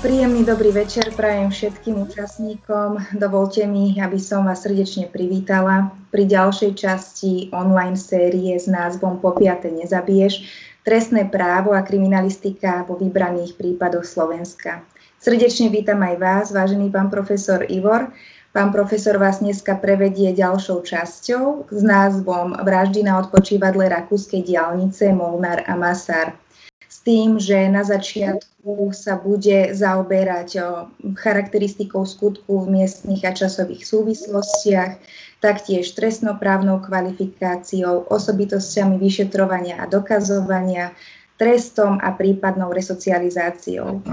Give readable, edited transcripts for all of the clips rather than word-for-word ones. Príjemný dobrý večer prajem všetkým účastníkom. Dovolte mi, aby som vás srdečne privítala pri ďalšej časti online série s názvom Po piate nezabiješ. Trestné právo a kriminalistika vo vybraných prípadoch Slovenska. Srdečne vítam aj vás, vážený pán profesor Ivor. Pán profesor vás dneska prevedie ďalšou časťou s názvom Vraždy na odpočívadle rakúskej diaľnice Molnár a Masár. S tým, že na začiatku sa bude zaoberať charakteristikou skutku v miestnych a časových súvislostiach, taktiež trestnoprávnou kvalifikáciou, osobitosťami vyšetrovania a dokazovania, trestom a prípadnou resocializáciou.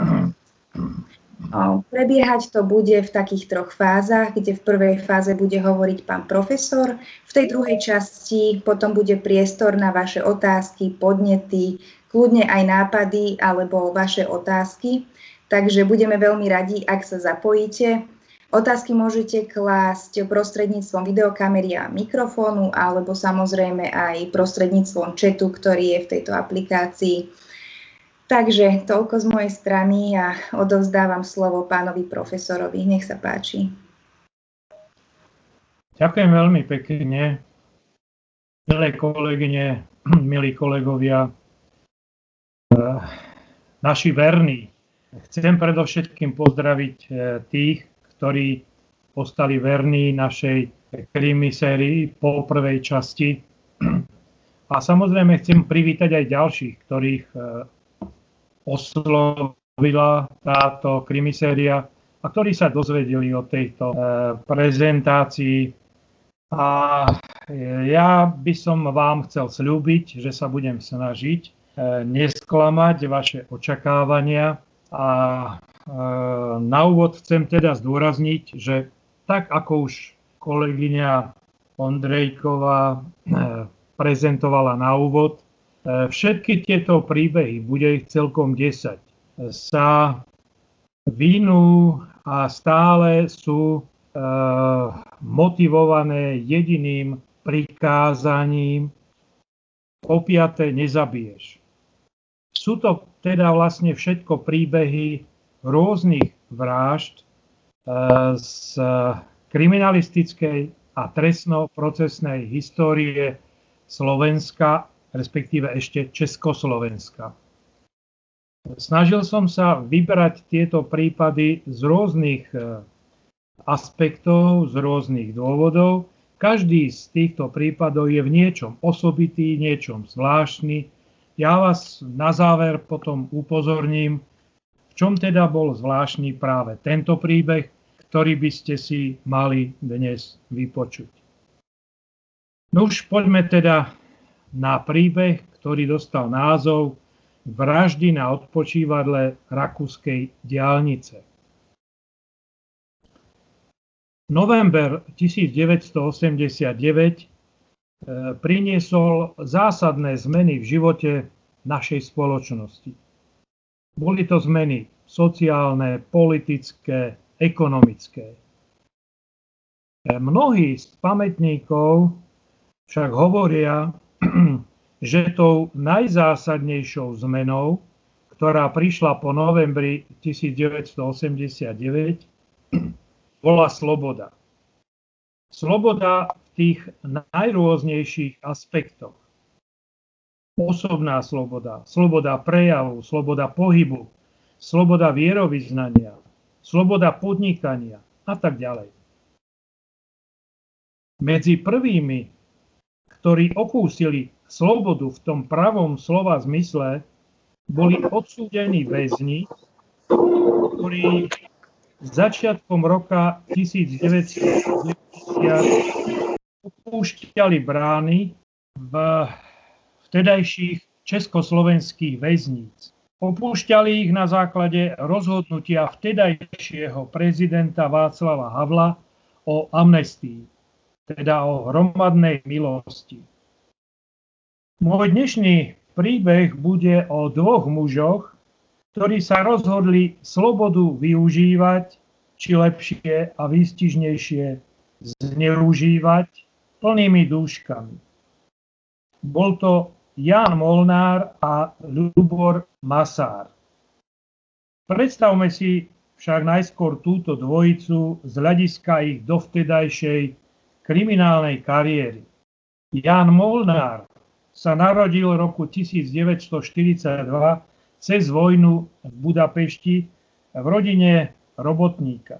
Prebiehať to bude v takých troch fázach, kde v prvej fáze bude hovoriť pán profesor, v tej druhej časti potom bude priestor na vaše otázky, podnety, kľudne aj nápady alebo vaše otázky, takže budeme veľmi radi, ak sa zapojíte. Otázky môžete klásť prostredníctvom videokamery a mikrofónu alebo samozrejme aj prostredníctvom chatu, ktorý je v tejto aplikácii. Takže toľko z mojej strany a odovzdávam slovo pánovi profesorovi. Nech sa páči. Ďakujem veľmi pekne, milé kolegyne, milí kolegovia, naši verní. Chcem predovšetkým pozdraviť tých, ktorí ostali verní našej krimisérii po prvej časti. A samozrejme chcem privítať aj ďalších, ktorých oslovila táto krimiséria a ktorí sa dozvedeli o tejto prezentácii. A ja by som vám chcel sľúbiť, že sa budem snažiť nesklamať vaše očakávania a na úvod chcem teda zdôrazniť, že tak ako už kolegyňa Ondrejková prezentovala na úvod, všetky tieto príbehy, bude ich celkom 10, sa vinú a stále sú motivované jediným prikázaním: po piate nezabiješ. Sú to teda vlastne všetko príbehy rôznych vrážd z kriminalistickej a trestnoprocesnej histórie Slovenska, respektíve ešte Československa. Snažil som sa vybrať tieto prípady z rôznych aspektov, z rôznych dôvodov. Každý z týchto prípadov je v niečom osobitý, niečom zvláštny. Ja vás na záver potom upozorním, v čom teda bol zvláštny práve tento príbeh, ktorý by ste si mali dnes vypočuť. No už poďme teda na príbeh, ktorý dostal názov Vraždy na odpočívadle rakúskej diaľnice. November 1989 priniesol zásadné zmeny v živote našej spoločnosti. Boli to zmeny sociálne, politické, ekonomické. Mnohí z pamätníkov však hovoria, že tou najzásadnejšou zmenou, ktorá prišla po novembri 1989, bola sloboda. Sloboda v tých najrôznejších aspektoch. Osobná sloboda, sloboda prejavu, sloboda pohybu, sloboda vierovyznania, sloboda podnikania a tak ďalej. Medzi prvými, ktorí okúsili slobodu v tom pravom slova zmysle, boli odsúdení väzni, ktorí začiatkom roka 1990 opúšťali brány v vtedajších československých väzníc. Opúšťali ich na základe rozhodnutia vtedajšieho prezidenta Václava Havla o amnestii, teda o hromadnej milosti. Môj dnešný príbeh bude o dvoch mužoch, ktorí sa rozhodli slobodu využívať, či lepšie a výstižnejšie zneužívať, plnými dúškami. Bol to Jan Molnár a Ľubor Masár. Predstavme si však najskôr túto dvojicu z hľadiska ich dovtedajšej kriminálnej kariéry. Jan Molnár sa narodil v roku 1942 cez vojnu v Budapešti v rodine robotníka.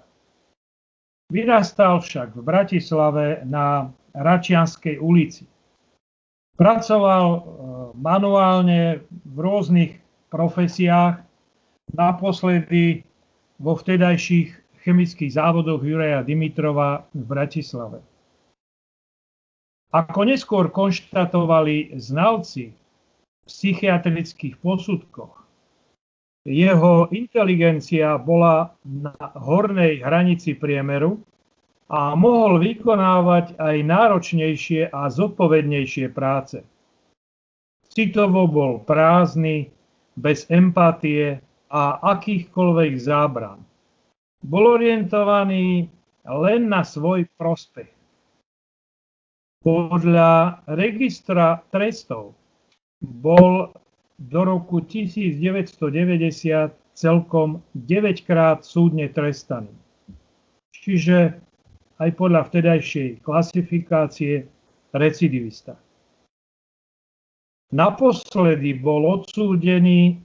Vyrastal však v Bratislave na Račianskej ulici. Pracoval manuálne v rôznych profesiách, naposledy vo vtedajších chemických závodoch Juraja Dimitrova v Bratislave. Ako neskôr konštatovali znalci v psychiatrických posudkoch, jeho inteligencia bola na hornej hranici priemeru a mohol vykonávať aj náročnejšie a zodpovednejšie práce. Citovo bol prázdny, bez empatie a akýchkoľvek zábran. Bol orientovaný len na svoj prospech. Podľa registra trestov bol do roku 1990 celkom 9-krát súdne trestaný. Čiže aj podľa vtedajšej klasifikácie recidivista. Naposledy bol odsúdený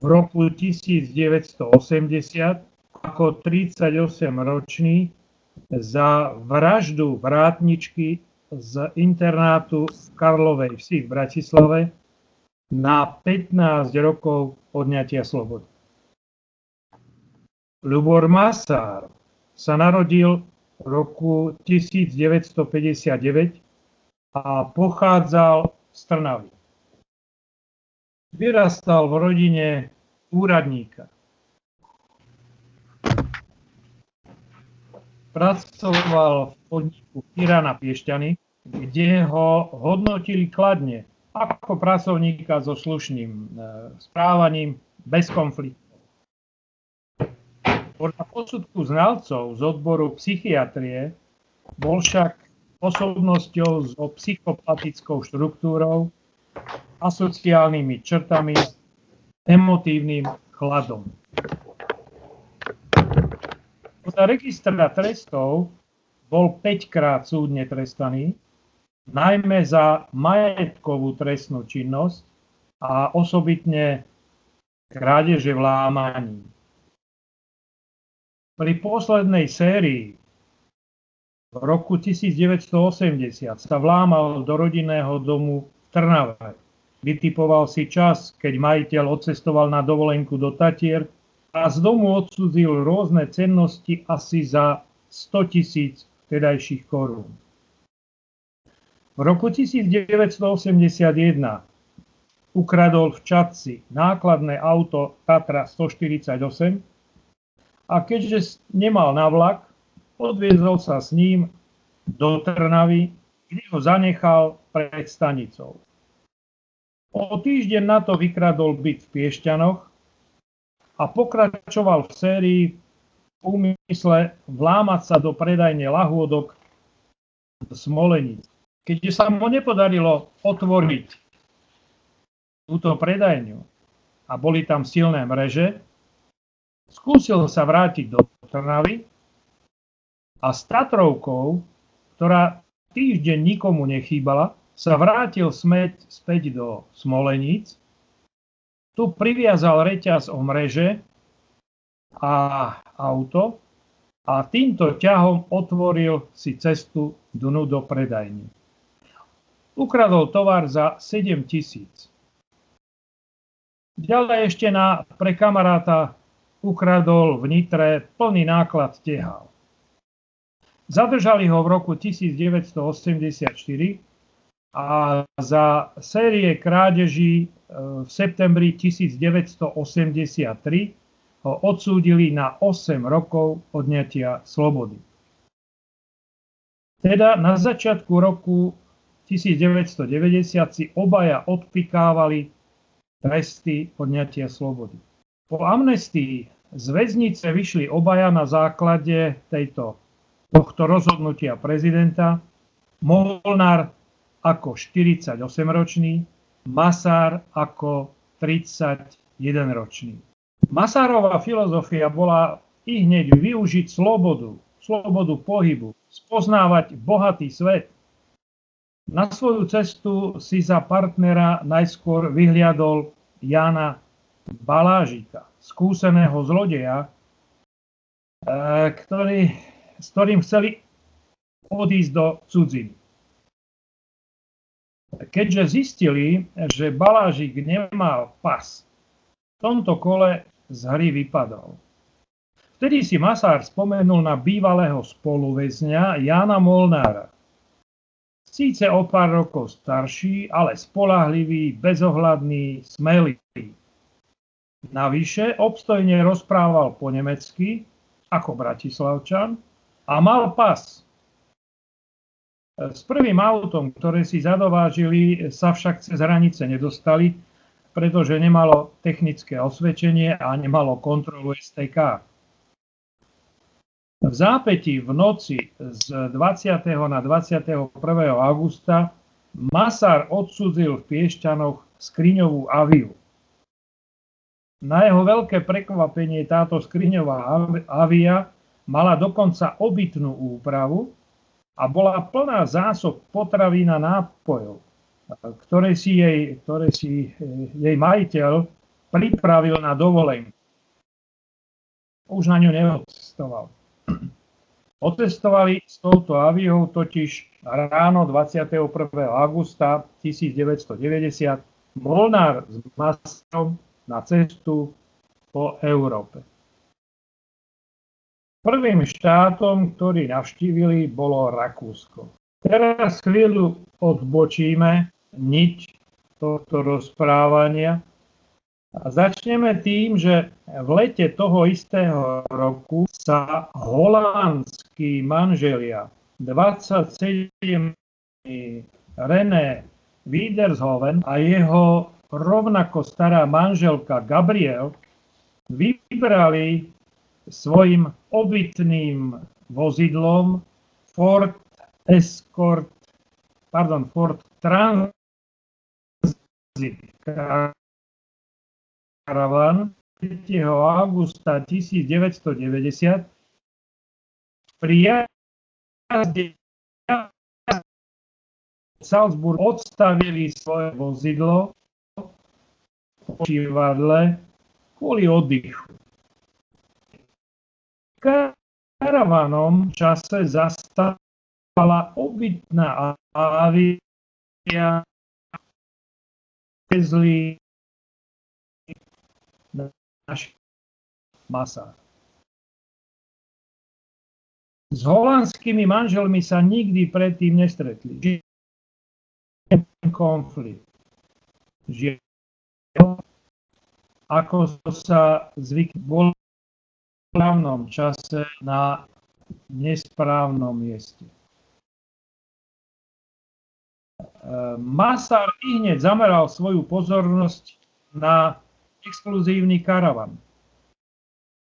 v roku 1980 ako 38-ročný za vraždu vrátničky z internátu v Karlovej Vsi v Bratislave na 15 rokov odňatia slobody. Ľubor Masár sa narodil v roku 1959 a pochádzal z Trnavy. Vyrastal v rodine úradníka. Pracoval v podniku Tirana Piešťany, kde ho hodnotili kladne ako pracovníka so slušným správaním bez konfliktu. Podľa posudku znalcov z odboru psychiatrie bol však osobnosťou so psychopatickou štruktúrou, asociálnymi črtami, emotívnym chladom. Podľa registra trestov bol 5-krát súdne trestaný, najmä za majetkovú trestnú činnosť a osobitne krádeže v lámaní. Pri poslednej sérii v roku 1980 sa vlámal do rodinného domu v Trnave. Vytipoval si čas, keď majiteľ odcestoval na dovolenku do Tatier a z domu odcudzil rôzne cennosti asi za 100 000 vtedajších korún. V roku 1981 ukradol v Čadci nákladné auto Tatra 148, a keďže nemal na vlak, odviezol sa s ním do Trnavy, kde ho zanechal pred stanicou. O týždeň na to vykradol byt v Piešťanoch a pokračoval v sérii v úmysle vlámať sa do predajne lahôdok v Smolenici. Keďže sa mu nepodarilo otvoriť túto predajňu a boli tam silné mreže, skúsil sa vrátiť do Trnavy a s Tatrovkou, ktorá týždeň nikomu nechýbala, sa vrátil späť do Smoleníc. Tu priviazal reťaz o mreže a auto a týmto ťahom otvoril si cestu dnu do predajní. Ukradol tovar za 7 000. Ďalej ešte pre kamaráta ukradol v Nitre plný náklad tehál. Zadržali ho v roku 1984 a za série krádeží v septembri 1983 ho odsúdili na 8 rokov odňatia slobody. Teda na začiatku roku 1990 si obaja odpikávali tresty odňatia slobody. Po amnestii z väznice vyšli obaja na základe tohto rozhodnutia prezidenta, Molnár ako 48-ročný, Masár ako 31-ročný. Masárova filozofia bola ihneď využiť slobodu pohybu, spoznávať bohatý svet. Na svoju cestu si za partnera najskôr vyhliadol Jana Balážika, skúseného zlodeja, s ktorým chceli odísť do cudziny. Keďže zistili, že Balážik nemal pas, v tomto kole z hry vypadal. Vtedy si Masár spomenul na bývalého spoluväzňa Jana Molnára. Síce o pár rokov starší, ale spoľahlivý, bezohľadný, smelý. Navyše obstojne rozprával po nemecky, ako bratislavčan, a mal pas. S prvým autom, ktoré si zadovážili, sa však cez hranice nedostali, pretože nemalo technické osvedčenie a nemalo kontrolu STK. V zápäti v noci z 20. na 21. augusta Masár odcudzil v Piešťanoch skriňovú aviu. Na jeho veľké prekvapenie táto skriňová avia mala dokonca obytnú úpravu a bola plná zásob potravín a nápojov, ktoré si jej majiteľ pripravil na dovolenku. Už na ňu neodcestoval. Odcestovali s touto aviou totiž ráno 21. augusta 1990 Molnár s Masárom na cestu po Európe. Prvým štátom, ktorý navštívili, bolo Rakúsko. Teraz chvíľu odbočíme niť tohto rozprávania a začneme tým, že v lete toho istého roku sa holandskí manželia 27. René Wiedershoven a jeho rovnako stará manželka Gabriela vybrali svojim obytným vozidlom Ford Transit karavan 3. augusta 1990 pri jazde v Salzburg odstavili svoje vozidlo v počívadle kvôli oddychu. Karavanom čase zastávala obytná avia vezli náš Masár. S holandskými manželmi sa nikdy predtým nestretli. Žiaden konflikt. Žiaden, ako sa zvykli, bol v správnom čase na nesprávnom mieste. Masár ihneď zameral svoju pozornosť na exkluzívny karavan.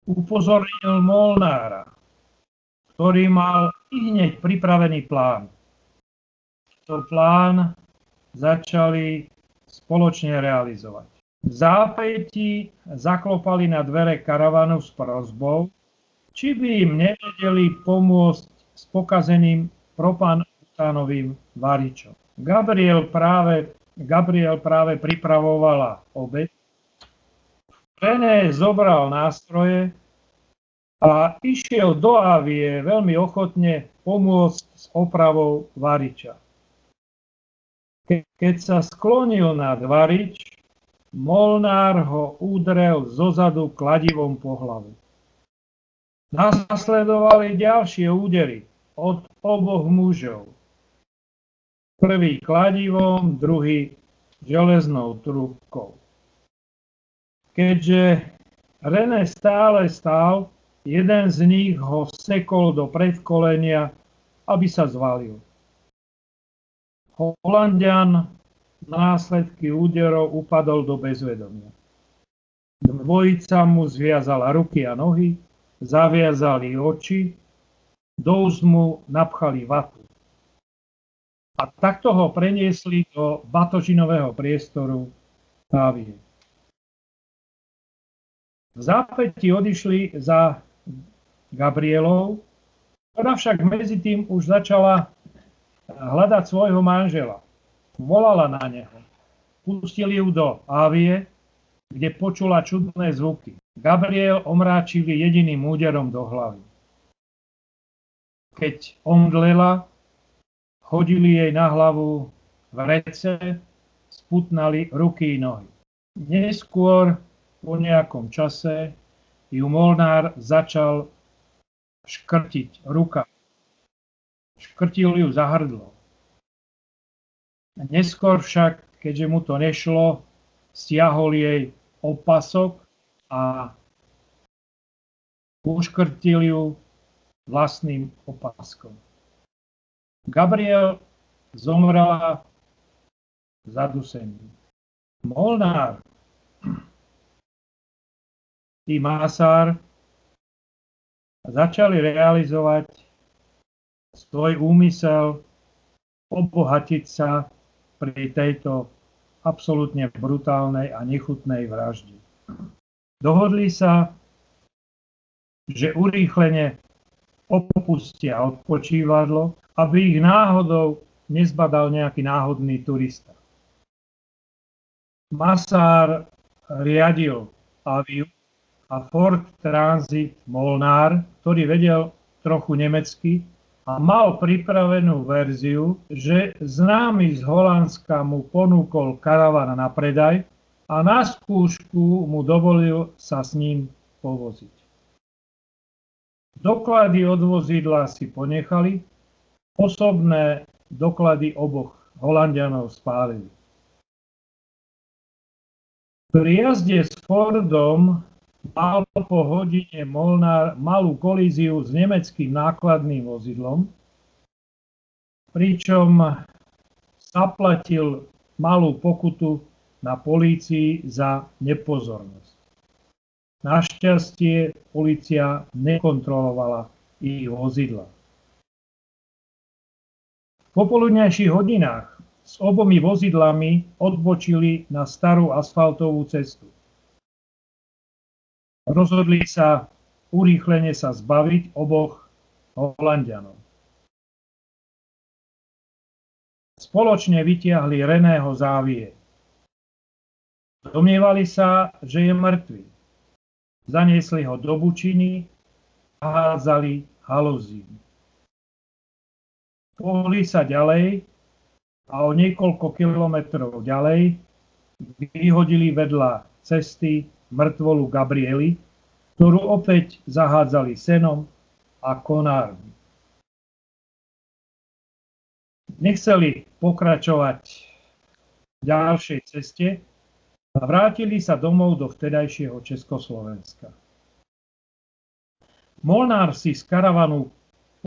Upozornil Molnára, ktorý mal ihneď pripravený plán. To plán začali spoločne realizovať. V zápäti zaklopali na dvere karavanu s prosbou, či by im nevedeli pomôcť s pokazeným propanbutánovým varičom. Gabriela práve pripravovala obed. René zobral nástroje a išiel do avie veľmi ochotne pomôcť s opravou variča. Keď sa sklonil nad varič, Molnár ho udrel zozadu kladivom po hlave. Nasledovali ďalšie údery od oboch mužov. Prvý kladivom, druhý železnou trúbkou. Keďže René stále stál, jeden z nich ho sekol do predkolenia, aby sa zvalil. Holanďan následky úderov upadol do bezvedomia. Dvojica mu zviazala ruky a nohy, zaviazali oči, do úst mu napchali vatu. A takto ho preniesli do batožinového priestoru Avie. V V zápäti odišli za Gabrielou, ktorá však medzi tým už začala hľadať svojho manžela. Volala na neho. Pustili ju do avie, kde počula čudné zvuky. Gabriel omráčili jediným úderom do hlavy. Keď omdlela, hodili jej na hlavu vrece, sputnali ruky i nohy. Neskôr, po nejakom čase, ju Molnár začal škrtiť ruka. Škrtil ju za hrdlo. Neskôr však, keďže mu to nešlo, stiahol jej opasok a uškrtil ju vlastným opaskom. Gabriel zomrela zadusením. Molnár i Masár začali realizovať svoj úmysel obohatiť sa pri tejto absolútne brutálnej a nechutnej vražde. Dohodli sa, že urýchlene opustia odpočívadlo, aby ich náhodou nezbadal nejaký náhodný turista. Masár riadil aviu a Ford Transit Molnár, ktorý vedel trochu nemecky a mal pripravenú verziu, že známy z Holandska mu ponúkol karavan na predaj a na skúšku mu dovolil sa s ním povoziť. Doklady od vozidla si ponechali, osobné doklady oboch Holandianov spálili. Pri jazde s Fordom mal po hodine Molnár malú kolíziu s nemeckým nákladným vozidlom, pričom zaplatil malú pokutu na polícii za nepozornosť. Našťastie polícia nekontrolovala ich vozidla. V popoludnejších hodinách s obomi vozidlami odbočili na starú asfaltovú cestu. Rozhodli sa urýchlene sa zbaviť oboch Holandianov. Spoločne vytiahli Reného závie. Domnievali sa, že je mŕtvy. Zaniesli ho do bučiny a hádzali halózím. Pohli sa ďalej a o niekoľko kilometrov ďalej vyhodili vedľa cesty mŕtvolu Gabriely, ktorú opäť zahádzali senom a konármi. Nechceli pokračovať v ďalšej ceste a vrátili sa domov do vtedajšieho Československa. Molnár si z karavanu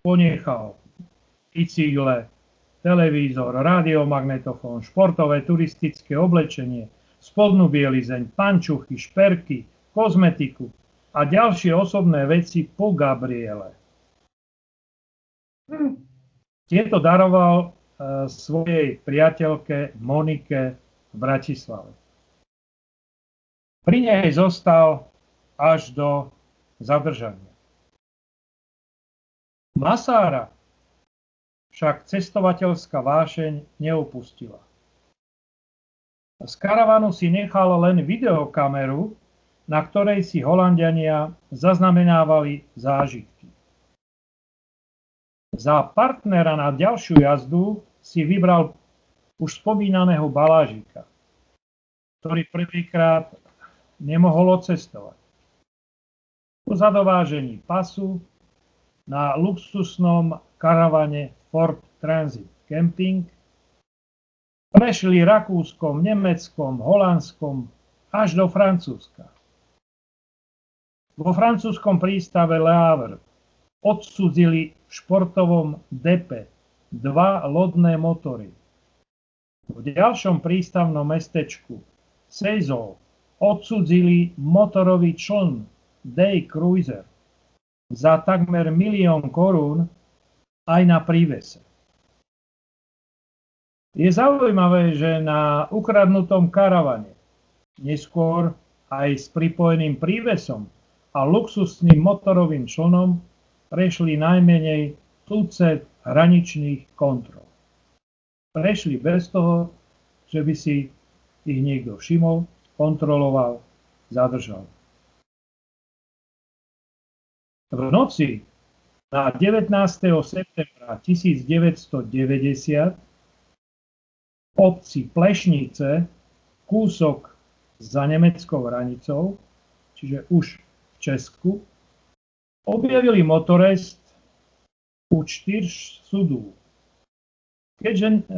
ponechal bicykle, televízor, radiomagnetofón, športové turistické oblečenie, spodnú bielizeň, pančuchy, šperky, kozmetiku a ďalšie osobné veci po Gabriele. Tieto daroval svojej priateľke Monike v Bratislave. Pri nej zostal až do zadržania. Masára však cestovateľská vášeň neopustila. Z karavanu si nechal len videokameru, na ktorej si Holandiania zaznamenávali zážitky. Za partnera na ďalšiu jazdu si vybral už spomínaného Balážika, ktorý prvýkrát nemohol odcestovať. Po zadovážení pasu na luxusnom karavane Ford Transit Camping prešli Rakúskom, Nemeckom, Holandskom až do Francúzska. Vo francúzskom prístave Le Havre odcudzili v športovom depe 2 lodné motory. V ďalšom prístavnom mestečku Seizol odcudzili motorový čln Day Cruiser za takmer 1 000 000 korún aj na prívese. Je zaujímavé, že na ukradnutom karavane, neskôr aj s pripojeným prívesom a luxusným motorovým člnom prešli najmenej 100 hraničných kontrol. Prešli bez toho, že by si ich niekto všimol, kontroloval, zadržal. V noci na 19. septembra 1990 v obci Plešnice, kúsok za nemeckou hranicou, čiže už v Česku, objavili motorest u 4 sudov. Keďže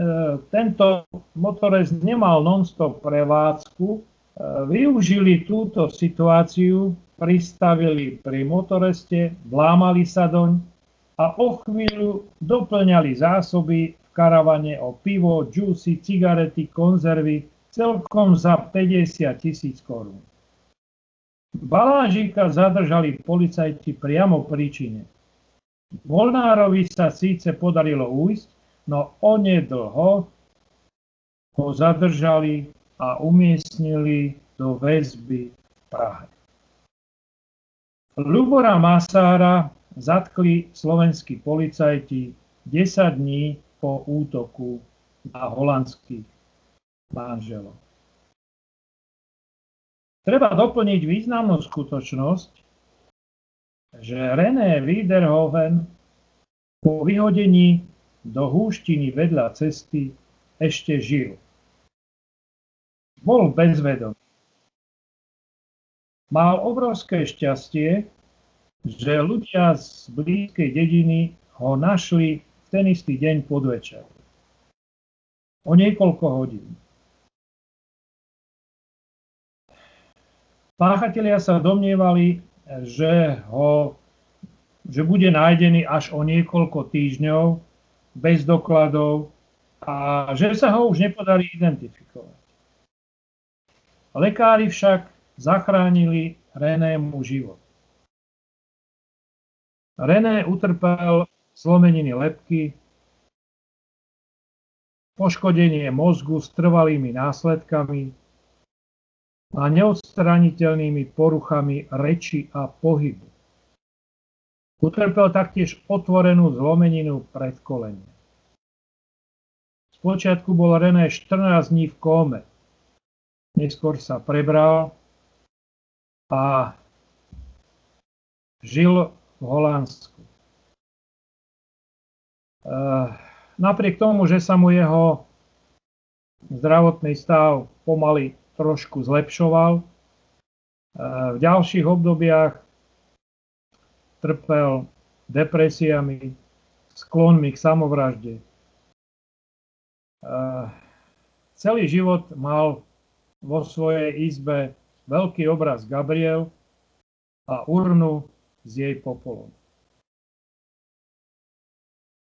tento motorest nemal non-stop prevádzku, využili túto situáciu, pristavili pri motoreste, vlámali sa doň a o chvíľu doplňali zásoby v karavane o pivo, džúsy, cigarety, konzervy, celkom za 50 000 korún. Balážika zadržali policajti priamo pri čine. Molnárovi sa síce podarilo újsť, no onedlho ho zadržali a umiestnili do väzby v Prahe. Ľubora Masára zatkli slovenskí policajti 10 dní po útoku na holandských manželov. Treba doplniť významnú skutočnosť, že René Wiedershoven po vyhodení do húštiny vedľa cesty ešte žil. Bol bezvedomý. Mal obrovské šťastie, že ľudia z blízkej dediny ho našli v ten istý deň podvečer. O niekoľko hodín. Páchatelia sa domnievali, že bude nájdený až o niekoľko týždňov, bez dokladov a že sa ho už nepodarí identifikovať. Lekári však zachránili Renému život. René utrpel zlomeniny lebky, poškodenie mozgu s trvalými následkami a neodstraniteľnými poruchami reči a pohybu. Utrpel taktiež otvorenú zlomeninu predkolenia. Spočiatku bol René 14 dní v kóme. Neskôr sa prebral a žil v Holandsku. Napriek tomu, že sa mu jeho zdravotný stav pomaly trošku zlepšoval, v ďalších obdobiach trpel depresiami, sklonmi k samovražde. Celý život mal vo svojej izbe veľký obraz Gabriel a urnu s jej popolom.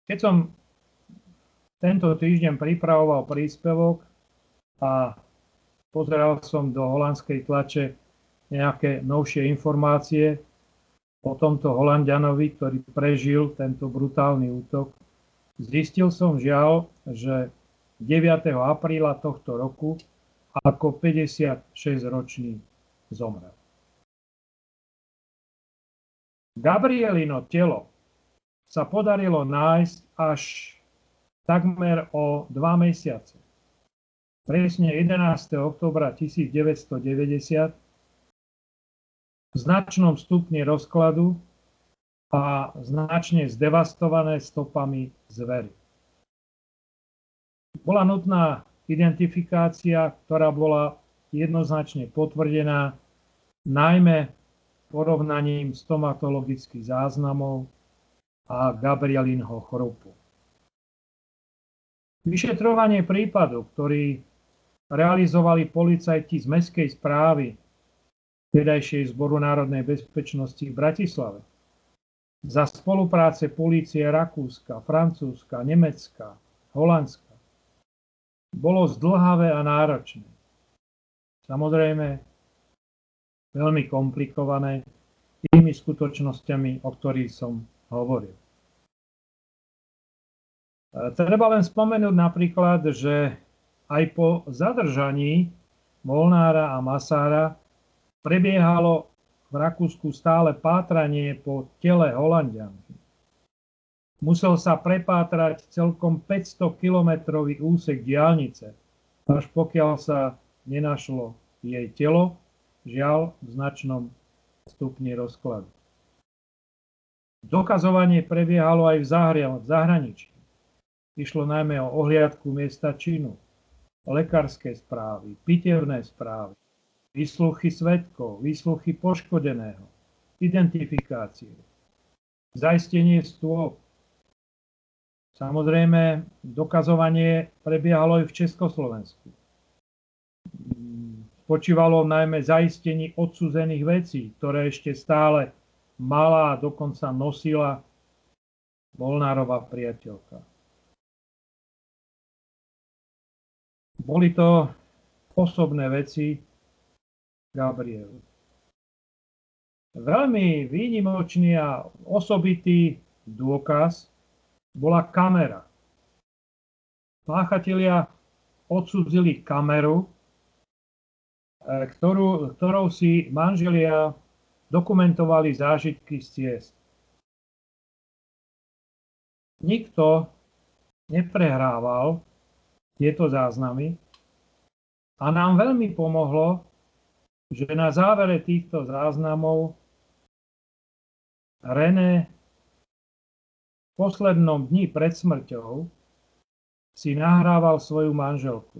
Keď som tento týždeň pripravoval príspevok a pozeral som do holandskej tlače nejaké novšie informácie o tomto Holanďanovi, ktorý prežil tento brutálny útok, zistil som žiaľ, že 9. apríla tohto roku ako 56-ročný zomrel. Gabrielino telo sa podarilo nájsť až takmer o 2 mesiace. Presne 11. októbra 1990 v značnom stupni rozkladu a značne zdevastované stopami zvery. Bola nutná identifikácia, ktorá bola jednoznačne potvrdená, najmä porovnaním stomatologických záznamov a Gabrielinho chrupu. Vyšetrovanie prípadu, ktorý realizovali policajti z mestskej správy vtedajšej Zboru národnej bezpečnosti v Bratislave, za spolupráce polície Rakúska, Francúzska, Nemecka, Holandska, bolo zdĺhavé a náročné. Samozrejme, veľmi komplikované tými skutočnosťami, o ktorých som hovoril. Treba len spomenúť napríklad, že aj po zadržaní Molnára a Masára prebiehalo v Rakúsku stále pátranie po tele Holanďanky. Musel sa prepátrať celkom 500-kilometrový úsek diaľnice, až pokiaľ sa nenašlo jej telo, žiaľ v značnom stupni rozkladu. Dokazovanie prebiehalo aj v zahraničí. Išlo najmä o ohliadku miesta činu, lekárske správy, pitevné správy, výsluchy svedkov, výsluchy poškodeného, identifikáciu, zaistenie stôp. Samozrejme, dokazovanie prebiehalo aj v Československu. Spočívalo najmä zaistení odsúzených vecí, ktoré ešte stále mala a dokonca nosila Molnárova priateľka. Boli to osobné veci Gabriely. Veľmi výnimočný a osobitý dôkaz bola kamera. Páchatelia odsudzili kameru, ktorou si manželia dokumentovali zážitky z ciest. Nikto neprehrával tieto záznamy a nám veľmi pomohlo, že na závere týchto záznamov René v poslednom dni pred smrťou si nahrával svoju manželku.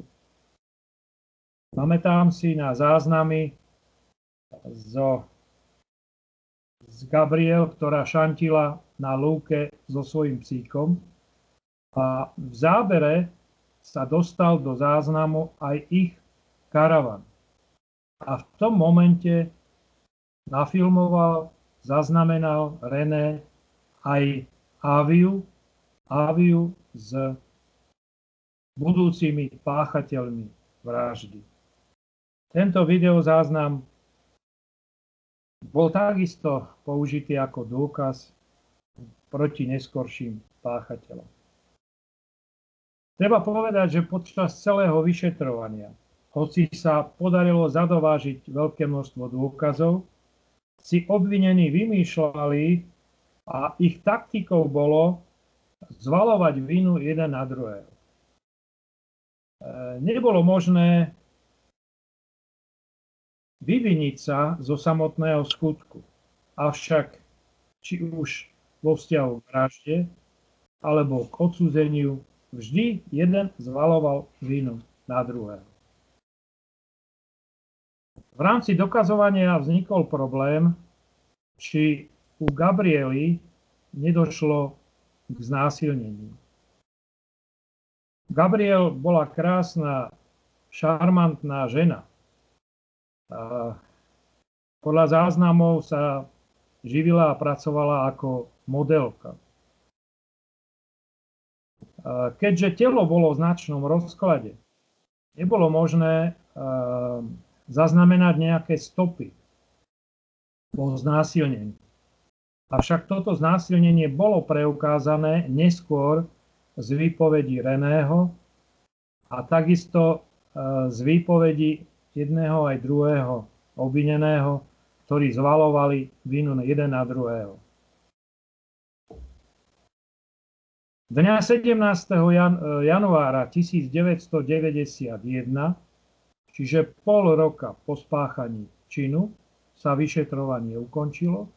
Pamätám si na záznamy z Gabriel, ktorá šantila na lúke so svojím psíkom, a v zábere sa dostal do záznamu aj ich karavan. A v tom momente nafilmoval, zaznamenal René aj Áviu s budúcimi páchateľmi vraždy. Tento videozáznam bol takisto použitý ako dôkaz proti neskorším páchateľom. Treba povedať, že počas celého vyšetrovania, hoci sa podarilo zadovážiť veľké množstvo dôkazov, si obvinení vymýšľali, a ich taktikou bolo zvalovať vinu jeden na druhého. Nebolo možné vyviniť sa zo samotného skutku. Avšak či už vo vzťahu k vražde alebo k odsúdeniu, vždy jeden zvaloval vinu na druhého. V rámci dokazovania vznikol problém, či u Gabriely nedošlo k znásilneniu. Gabriel bola krásna, šarmantná žena. A podľa záznamov sa živila a pracovala ako modelka. A keďže telo bolo v značnom rozklade, nebolo možné zaznamenať nejaké stopy po znásilnení. Avšak toto znásilnenie bolo preukázané neskôr z výpovedí Reného a takisto z výpovedí jedného aj druhého obvineného, ktorí zvalovali vinu jeden na druhého. Dňa 17. januára 1991, čiže pol roka po spáchaní činu, sa vyšetrovanie ukončilo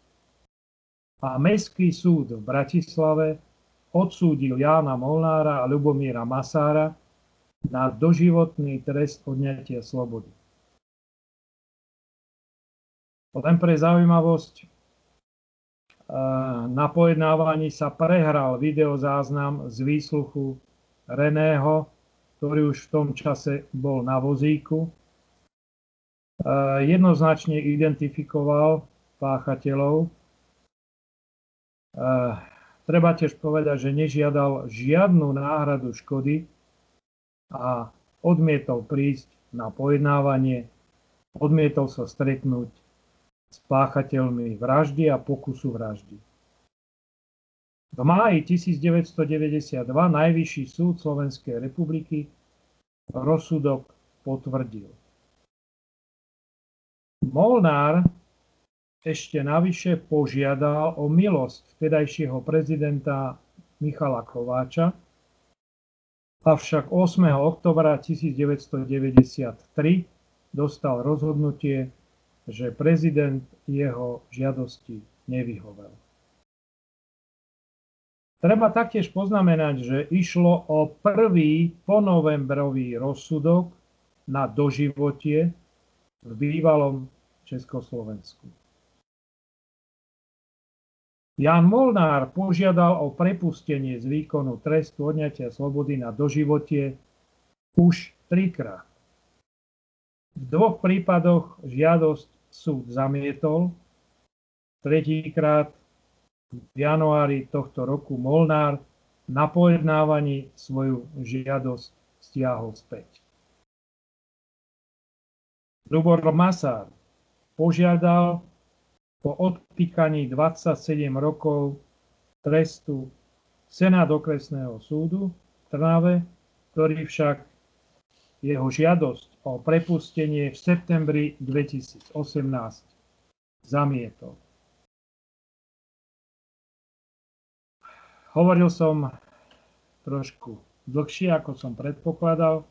a Mestský súd v Bratislave odsúdil Jána Molnára a Ľubomíra Masára na doživotný trest odňatia slobody. Len pre zaujímavosť, na pojednávaní sa prehral videozáznam z výsluchu Reného, ktorý už v tom čase bol na vozíku. Jednoznačne identifikoval páchateľov. Treba tiež povedať, že nežiadal žiadnu náhradu škody a odmietol prísť na pojednávanie, odmietol sa stretnúť s páchateľmi vraždy a pokusu vraždy. V máji 1992 Najvyšší súd Slovenskej republiky rozsudok potvrdil. Molnár ešte navyše požiadal o milosť vtedajšieho prezidenta Michala Kováča, avšak 8. októbra 1993 dostal rozhodnutie, že prezident jeho žiadosti nevyhovel. Treba taktiež poznamenať, že išlo o prvý ponovembrový rozsudok na doživotie v bývalom Československu. Jan Molnár požiadal o prepustenie z výkonu trestu odňatia slobody na doživotie už trikrát. V dvoch prípadoch žiadosť súd zamietol. Tretíkrát v januári tohto roku Molnár na pojednávaní svoju žiadosť stiahol späť. Ľubor Masár požiadal po odpíkaní 27 rokov trestu Senát okresného súdu v Trnave, ktorý však jeho žiadosť o prepustenie v septembri 2018 zamietol. Hovoril som trošku dlhšie, ako som predpokladal.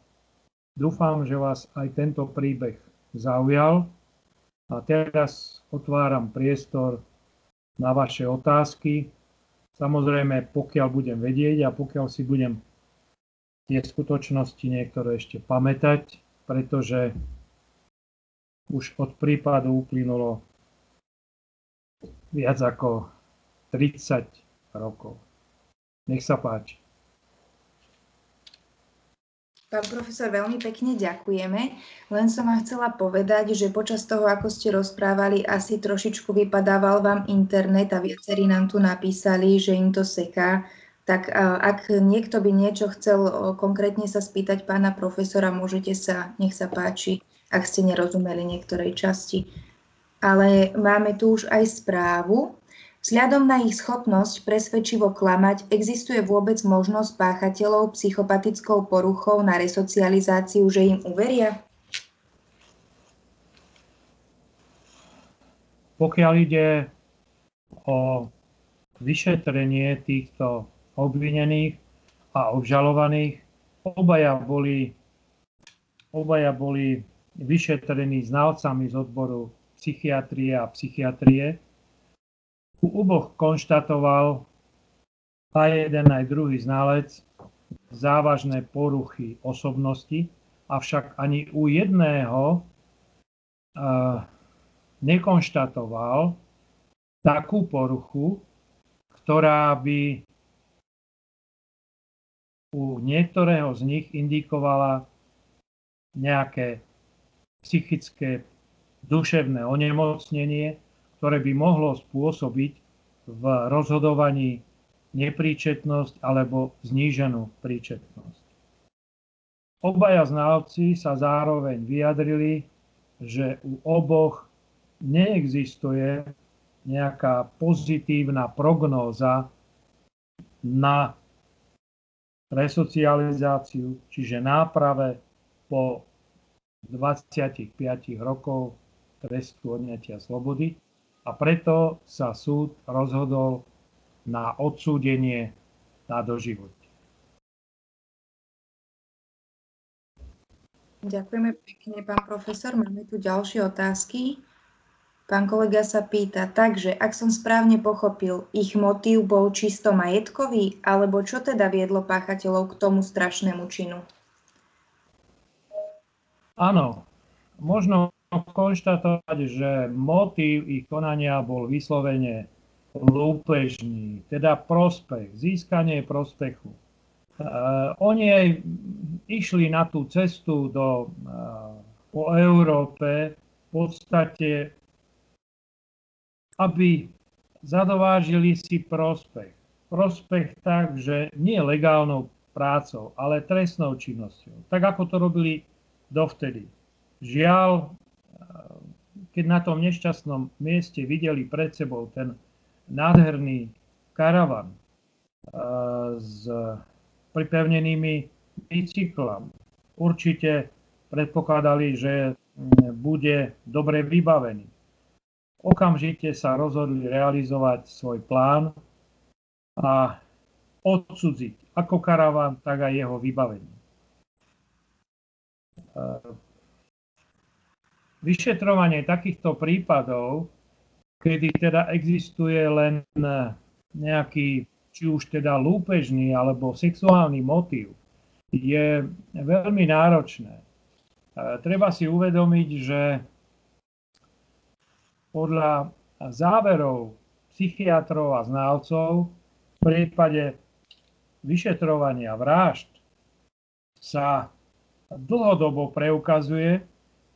Dúfam, že vás aj tento príbeh zaujal. A teraz otváram priestor na vaše otázky. Samozrejme, pokiaľ budem vedieť a pokiaľ si budem tie skutočnosti niektoré ešte pamätať, pretože už od prípadu uplynulo viac ako 30 rokov. Nech sa páči. Pán profesor, veľmi pekne ďakujeme. Len som vám chcela povedať, že počas toho, ako ste rozprávali, asi trošičku vypadával vám internet a viacerí nám tu napísali, že im to seká. Tak ak niekto by niečo chcel konkrétne sa spýtať pána profesora, môžete sa, nech sa páči, ak ste nerozumeli niektorej časti. Ale máme tu už aj správu. Vzhľadom na ich schopnosť presvedčivo klamať, existuje vôbec možnosť páchateľov psychopatickou poruchou na resocializáciu, že im uveria? Pokiaľ ide o vyšetrenie týchto obvinených a obžalovaných, obaja boli vyšetrení znalcami z odboru psychiatrie a psychiatrie. U oboch konštatoval aj jeden, aj druhý znalec závažné poruchy osobnosti, avšak ani u jedného nekonštatoval takú poruchu, ktorá by u niektorého z nich indikovala nejaké psychické duševné onemocnenie, ktoré by mohlo spôsobiť v rozhodovaní nepríčetnosť alebo zníženú príčetnosť. Obaja znalci sa zároveň vyjadrili, že u oboch neexistuje nejaká pozitívna prognóza na resocializáciu, čiže náprave po 25 rokov trestu odňatia slobody. A preto sa súd rozhodol na odsúdenie na doživotie. Ďakujeme pekne, pán profesor. Máme tu ďalšie otázky. Pán kolega sa pýta, takže ak som správne pochopil, ich motív bol čisto majetkový, alebo čo teda viedlo páchateľov k tomu strašnému činu? Áno, možno konštatovať, že motív ich konania bol vyslovene lúpežný, teda prospech, získanie prospechu. Oni išli na tú cestu po Európe v podstate, aby zadovážili si prospech. Prospech tak, že nie legálnou prácou, ale trestnou činnosťou. Tak, ako to robili dovtedy. Žiaľ, keď na tom nešťastnom mieste videli pred sebou ten nádherný karavan s pripevnenými bicyklami. Určite predpokladali, že bude dobre vybavený. Okamžite sa rozhodli realizovať svoj plán a odcudziť ako karaván, tak aj jeho vybavenie. Vyšetrovanie takýchto prípadov, kedy teda existuje len nejaký, či už teda lúpežný alebo sexuálny motív, je veľmi náročné. Treba si uvedomiť, že podľa záverov psychiatrov a znalcov v prípade vyšetrovania vrážd sa dlhodobo preukazuje,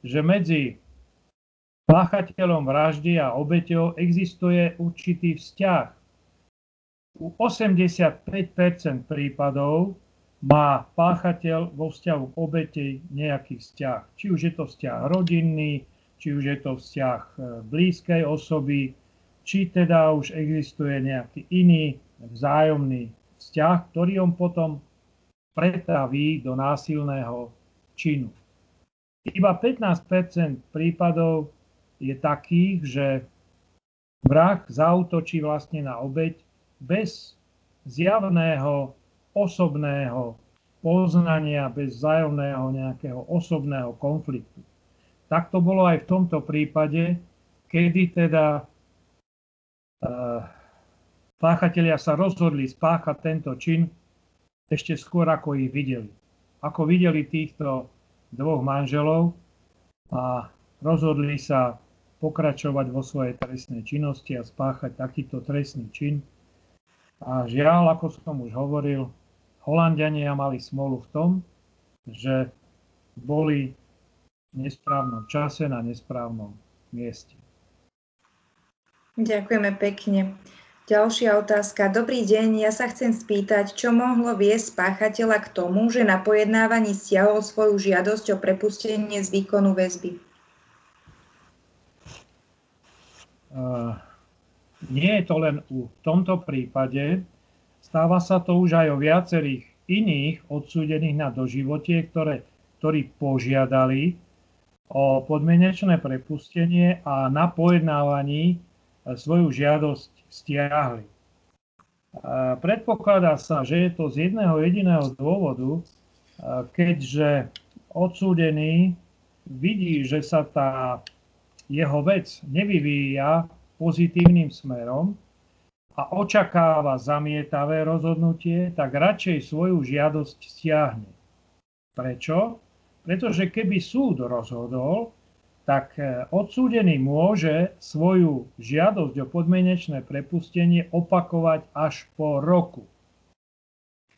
že medzi páchateľom vraždy a obeťou existuje určitý vzťah. U 85 % prípadov má páchateľ vo vzťahu k obete nejaký vzťah. Či už je to vzťah rodinný, či už je to vzťah blízkej osoby, či teda už existuje nejaký iný vzájomný vzťah, ktorý on potom pretaví do násilného činu. Iba 15 % prípadov je takých, že vrah zaútočí vlastne na obeť bez zjavného osobného poznania, bez vzájomného nejakého osobného konfliktu. Tak to bolo aj v tomto prípade, kedy teda páchatelia sa rozhodli spáchať tento čin ešte skôr, ako ich videli. Ako videli týchto dvoch manželov a rozhodli sa pokračovať vo svojej trestnej činnosti a spáchať takýto trestný čin. A žiaľ, ako som už hovoril, Holanďania mali smolu v tom, že boli v nesprávnom čase na nesprávnom mieste. Ďakujeme pekne. Ďalšia otázka. Dobrý deň, ja sa chcem spýtať, čo mohlo viesť páchateľa k tomu, že na pojednávaní stiahol svoju žiadosť o prepustenie z výkonu väzby? Nie je to len v tomto prípade. Stáva sa to už aj o viacerých iných odsúdených na doživotie, ktorí požiadali o podmienečné prepustenie a na pojednávaní svoju žiadosť stiahli. Predpokladá sa, že je to z jedného jediného dôvodu, keďže odsúdený vidí, že sa tá jeho vec nevyvíja pozitívnym smerom a očakáva zamietavé rozhodnutie, tak radšej svoju žiadosť stiahne. Prečo? Pretože keby súd rozhodol, tak odsúdený môže svoju žiadosť o podmienečné prepustenie opakovať až po roku.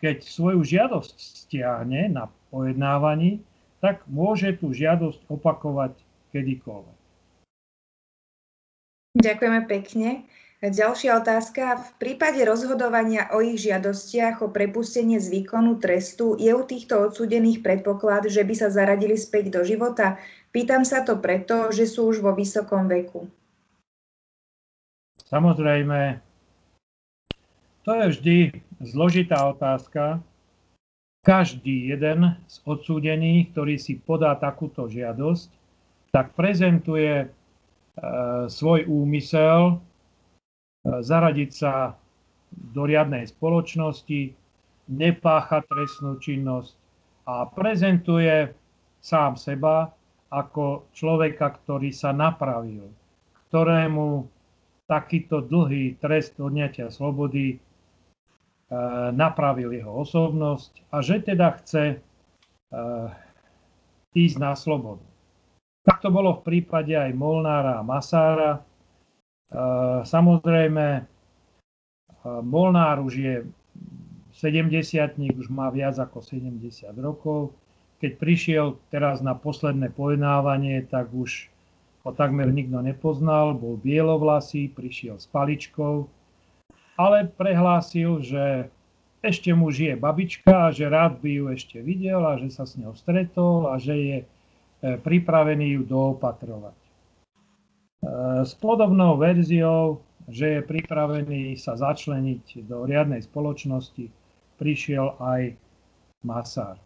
Keď svoju žiadosť stiahne na pojednávaní, tak môže tú žiadosť opakovať kedykoľvek. Ďakujeme pekne. Ďalšia otázka. V prípade rozhodovania o ich žiadostiach o prepustenie z výkonu trestu je u týchto odsúdených predpoklad, že by sa zaradili späť do života? Pýtam sa to preto, že sú už vo vysokom veku. Samozrejme, to je vždy zložitá otázka. Každý jeden z odsúdených, ktorý si podá takúto žiadosť, tak prezentuje svoj úmysel zaradiť sa do riadnej spoločnosti, nepácha trestnú činnosť a prezentuje sám seba ako človeka, ktorý sa napravil, ktorému takýto dlhý trest odňatia slobody napravil jeho osobnosť a že teda chce ísť na slobodu. Tak to bolo v prípade aj Molnára a Masára. Samozrejme, Molnár už je 70-tník, už má viac ako 70 rokov. Keď prišiel teraz na posledné pojednávanie, tak už ho takmer nikto nepoznal, bol bielovlasý, prišiel s paličkou, ale prehlásil, že ešte mu žije babička a že rád by ju ešte videl a že sa s ňou stretol a že je pripravený ju doopatrovať. S podobnou verziou, že je pripravený sa začleniť do riadnej spoločnosti, prišiel aj Masár.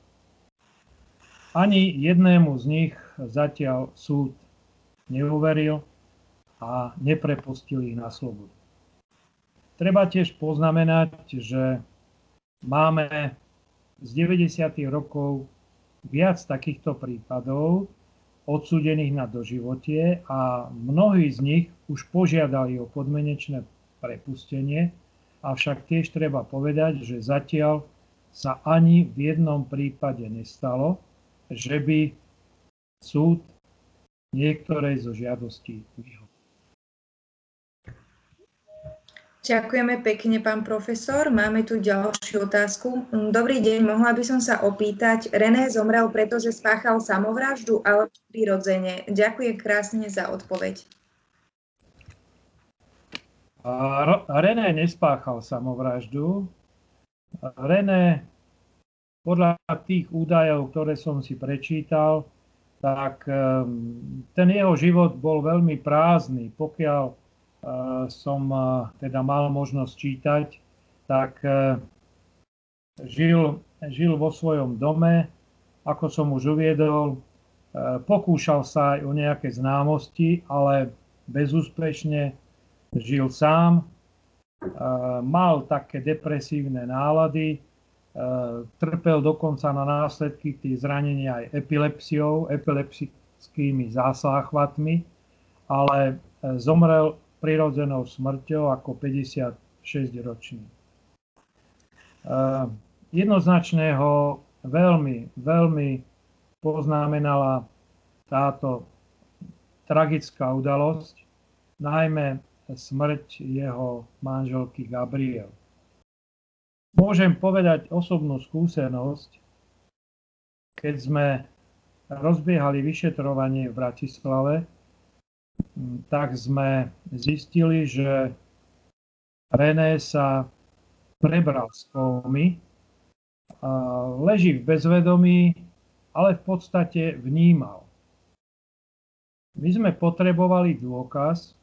Ani jednému z nich zatiaľ súd neuveril a neprepustil ich na slobodu. Treba tiež poznamenať, že máme z 90. rokov viac takýchto prípadov odsúdených na doživotie a mnohí z nich už požiadali o podmienečné prepustenie, avšak tiež treba povedať, že zatiaľ sa ani v jednom prípade nestalo, že by súd niektorej zo žiadostí vyhovoril. Ďakujeme pekne, pán profesor. Máme tu ďalšiu otázku. Dobrý deň, mohla by som sa opýtať, René zomrel, pretože spáchal samovraždu alebo prirodzene? Ďakujem krásne za odpoveď. René nespáchal samovraždu. René, podľa tých údajov, ktoré som si prečítal, tak ten jeho život bol veľmi prázdny, pokiaľ som teda mal možnosť čítať, tak žil vo svojom dome, ako som už uviedol, pokúšal sa aj o nejaké známosti, ale bezúspešne, žil sám, mal také depresívne nálady, trpel dokonca na následky tých zranenia aj epilepsiou, epilepsickými záchvatmi, ale zomrel prirodzenou smrťou ako 56-ročný. Jednoznačne ho veľmi, veľmi poznamenala táto tragická udalosť, najmä smrť jeho manželky Gabriel. Môžem povedať osobnú skúsenosť, keď sme rozbiehali vyšetrovanie v Bratislave, tak sme zistili, že René sa prebral z kómy, leží v bezvedomí, ale v podstate vnímal. My sme potrebovali dôkaz,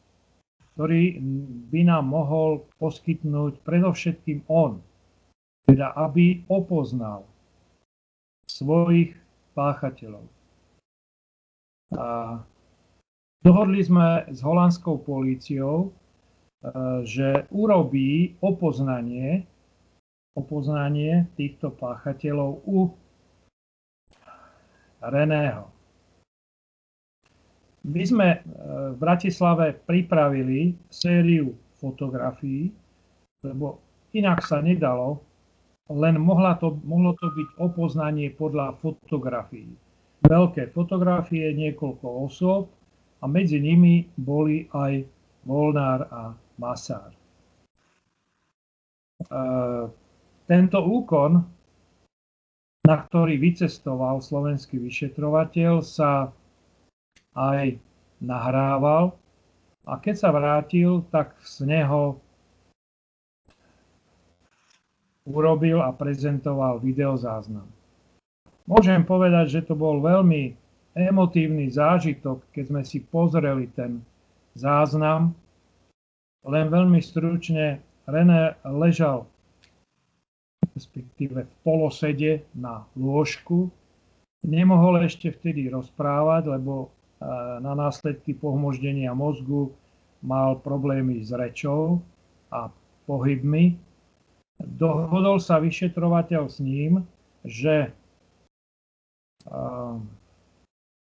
ktorý by nám mohol poskytnúť predovšetkým on, teda aby opoznal svojich páchateľov. Dohodli sme s holandskou políciou, že urobí opoznanie týchto páchateľov u Reného. My sme v Bratislave pripravili sériu fotografií, lebo inak sa nedalo, len mohlo to byť opoznanie podľa fotografií. Veľké fotografie, niekoľko osôb, a medzi nimi boli aj Molnár a Masár. Tento úkon, na ktorý vycestoval slovenský vyšetrovateľ, sa aj nahrával a keď sa vrátil, tak z neho urobil a prezentoval videozáznam. Môžem povedať, že to bol veľmi emotívny zážitok, keď sme si pozreli ten záznam. Len veľmi stručne, René ležal, respektíve v polosede na lôžku. Nemohol ešte vtedy rozprávať, lebo na následky pohmoždenia mozgu mal problémy s rečou a pohybmi. Dohodol sa vyšetrovateľ s ním, že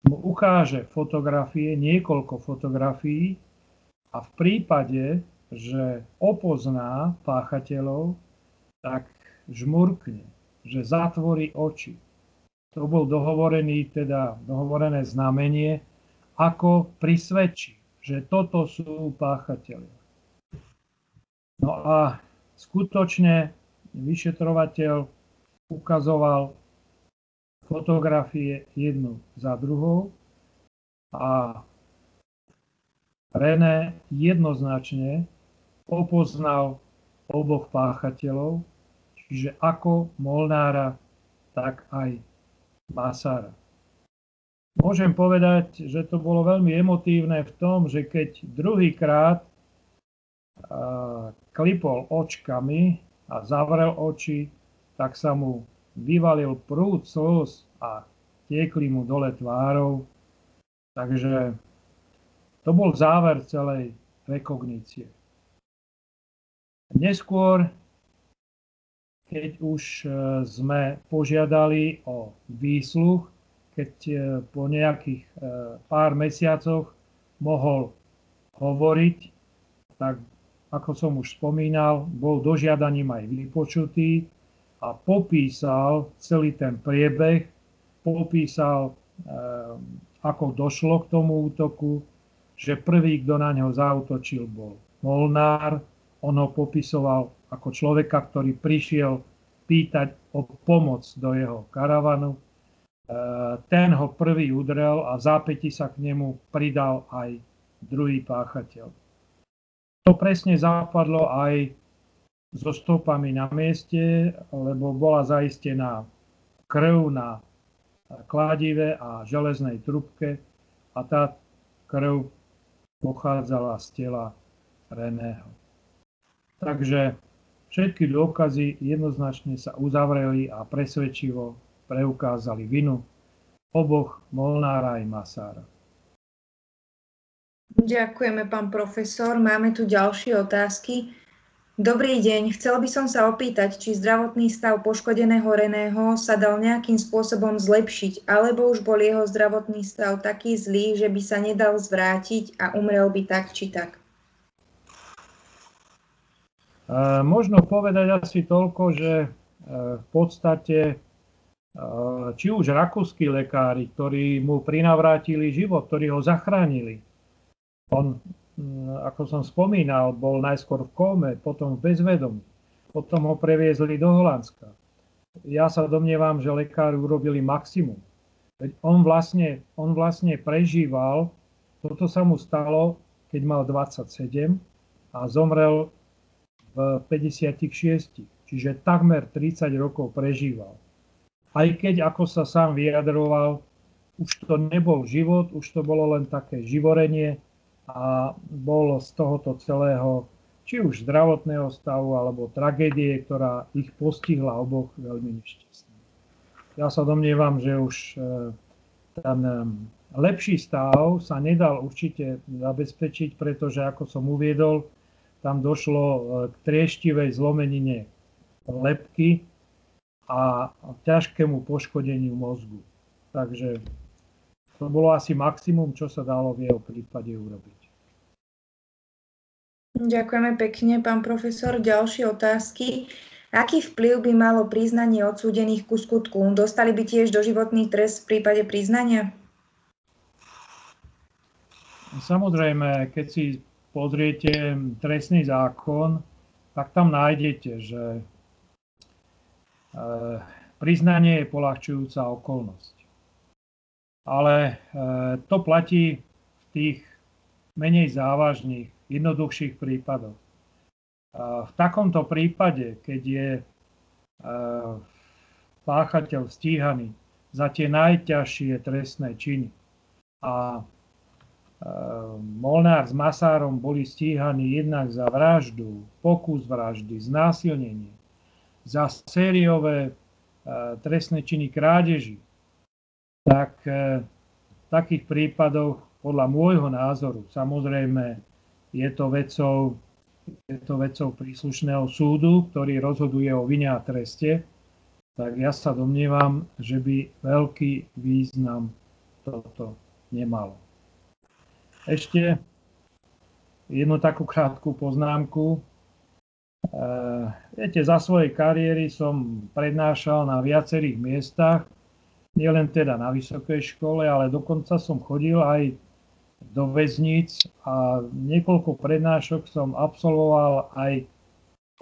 mu ukáže fotografie, niekoľko fotografií, a v prípade, že opozná páchateľov, tak žmurkne, že zatvorí oči. To bol dohovorené znamenie, ako prisvedčí, že toto sú páchatelia. No a skutočne vyšetrovateľ ukazoval fotografie jednu za druhou a René jednoznačne opoznal oboch páchateľov, čiže ako Molnára, tak aj Masára. Môžem povedať, že to bolo veľmi emotívne v tom, že keď druhýkrát klipol očkami a zavrel oči, tak sa mu vyvalil prúd slz a tiekli mu dole tvárou. Takže to bol záver celej rekognície. Neskôr, keď už sme požiadali o výsluch, keď po nejakých pár mesiacoch mohol hovoriť, tak ako som už spomínal, bol dožiadaním aj vypočutý a popísal celý ten priebeh, popísal, ako došlo k tomu útoku, že prvý, kto na ňo zaútočil, bol Molnár. On ho popisoval ako človeka, ktorý prišiel pýtať o pomoc do jeho karavanu. Ten ho prvý udrel a zápäti sa k nemu pridal aj druhý páchateľ. To presne zapadlo aj so stopami na mieste, lebo bola zaistená krv na kladive a železnej trubke a tá krv pochádzala z tela Reného. Takže všetky dôkazy jednoznačne sa uzavreli a presvedčivo preukázali vinu oboch, Molnára i Masára. Ďakujeme, pán profesor. Máme tu ďalšie otázky. Dobrý deň. Chcel by som sa opýtať, či zdravotný stav poškodeného Reného sa dal nejakým spôsobom zlepšiť, alebo už bol jeho zdravotný stav taký zlý, že by sa nedal zvrátiť a umrel by tak či tak. Možno povedať asi toľko, že v podstate či už rakúski lekári, ktorí mu prinavrátili život, ktorí ho zachránili. On, ako som spomínal, bol najskôr v kóme, potom v bezvedomí, potom ho previezli do Holandska. Ja sa domnievam, že lekári urobili maximum. On vlastne prežíval, toto sa mu stalo, keď mal 27 a zomrel v 56, čiže takmer 30 rokov prežíval. Aj keď, ako sa sám vyjadroval, už to nebol život, už to bolo len také živorenie a bolo z tohoto celého, či už zdravotného stavu, alebo tragédie, ktorá ich postihla oboch, veľmi nešťastne. Ja sa domnievam, že už ten lepší stav sa nedal určite zabezpečiť, pretože, ako som uviedol, tam došlo k trieštivej zlomenine lebky a ťažkému poškodeniu mozgu. Takže to bolo asi maximum, čo sa dalo v jeho prípade urobiť. Ďakujeme pekne, pán profesor. Ďalšie otázky. Aký vplyv by malo priznanie odsúdených ku skutku? Dostali by tiež doživotný trest v prípade priznania? Samozrejme, keď si pozriete trestný zákon, tak tam nájdete, že priznanie je poľahčujúca okolnosť. Ale to platí v tých menej závažných, jednoduchších prípadoch. V takomto prípade, keď je páchateľ stíhaný za tie najťažšie trestné činy a Molnár s Masárom boli stíhaní jednak za vraždu, pokus vraždy, znásilnenie, za sériové trestné činy krádeži, tak v takých prípadoch, podľa môjho názoru, samozrejme je to vecou príslušného súdu, ktorý rozhoduje o vine a treste, tak ja sa domnievam, že by veľký význam toto nemalo. Ešte jednu takú krátku poznámku. Viete, za svojej kariéry som prednášal na viacerých miestach, nielen teda na vysokej škole, ale dokonca som chodil aj do väzníc a niekoľko prednášok som absolvoval aj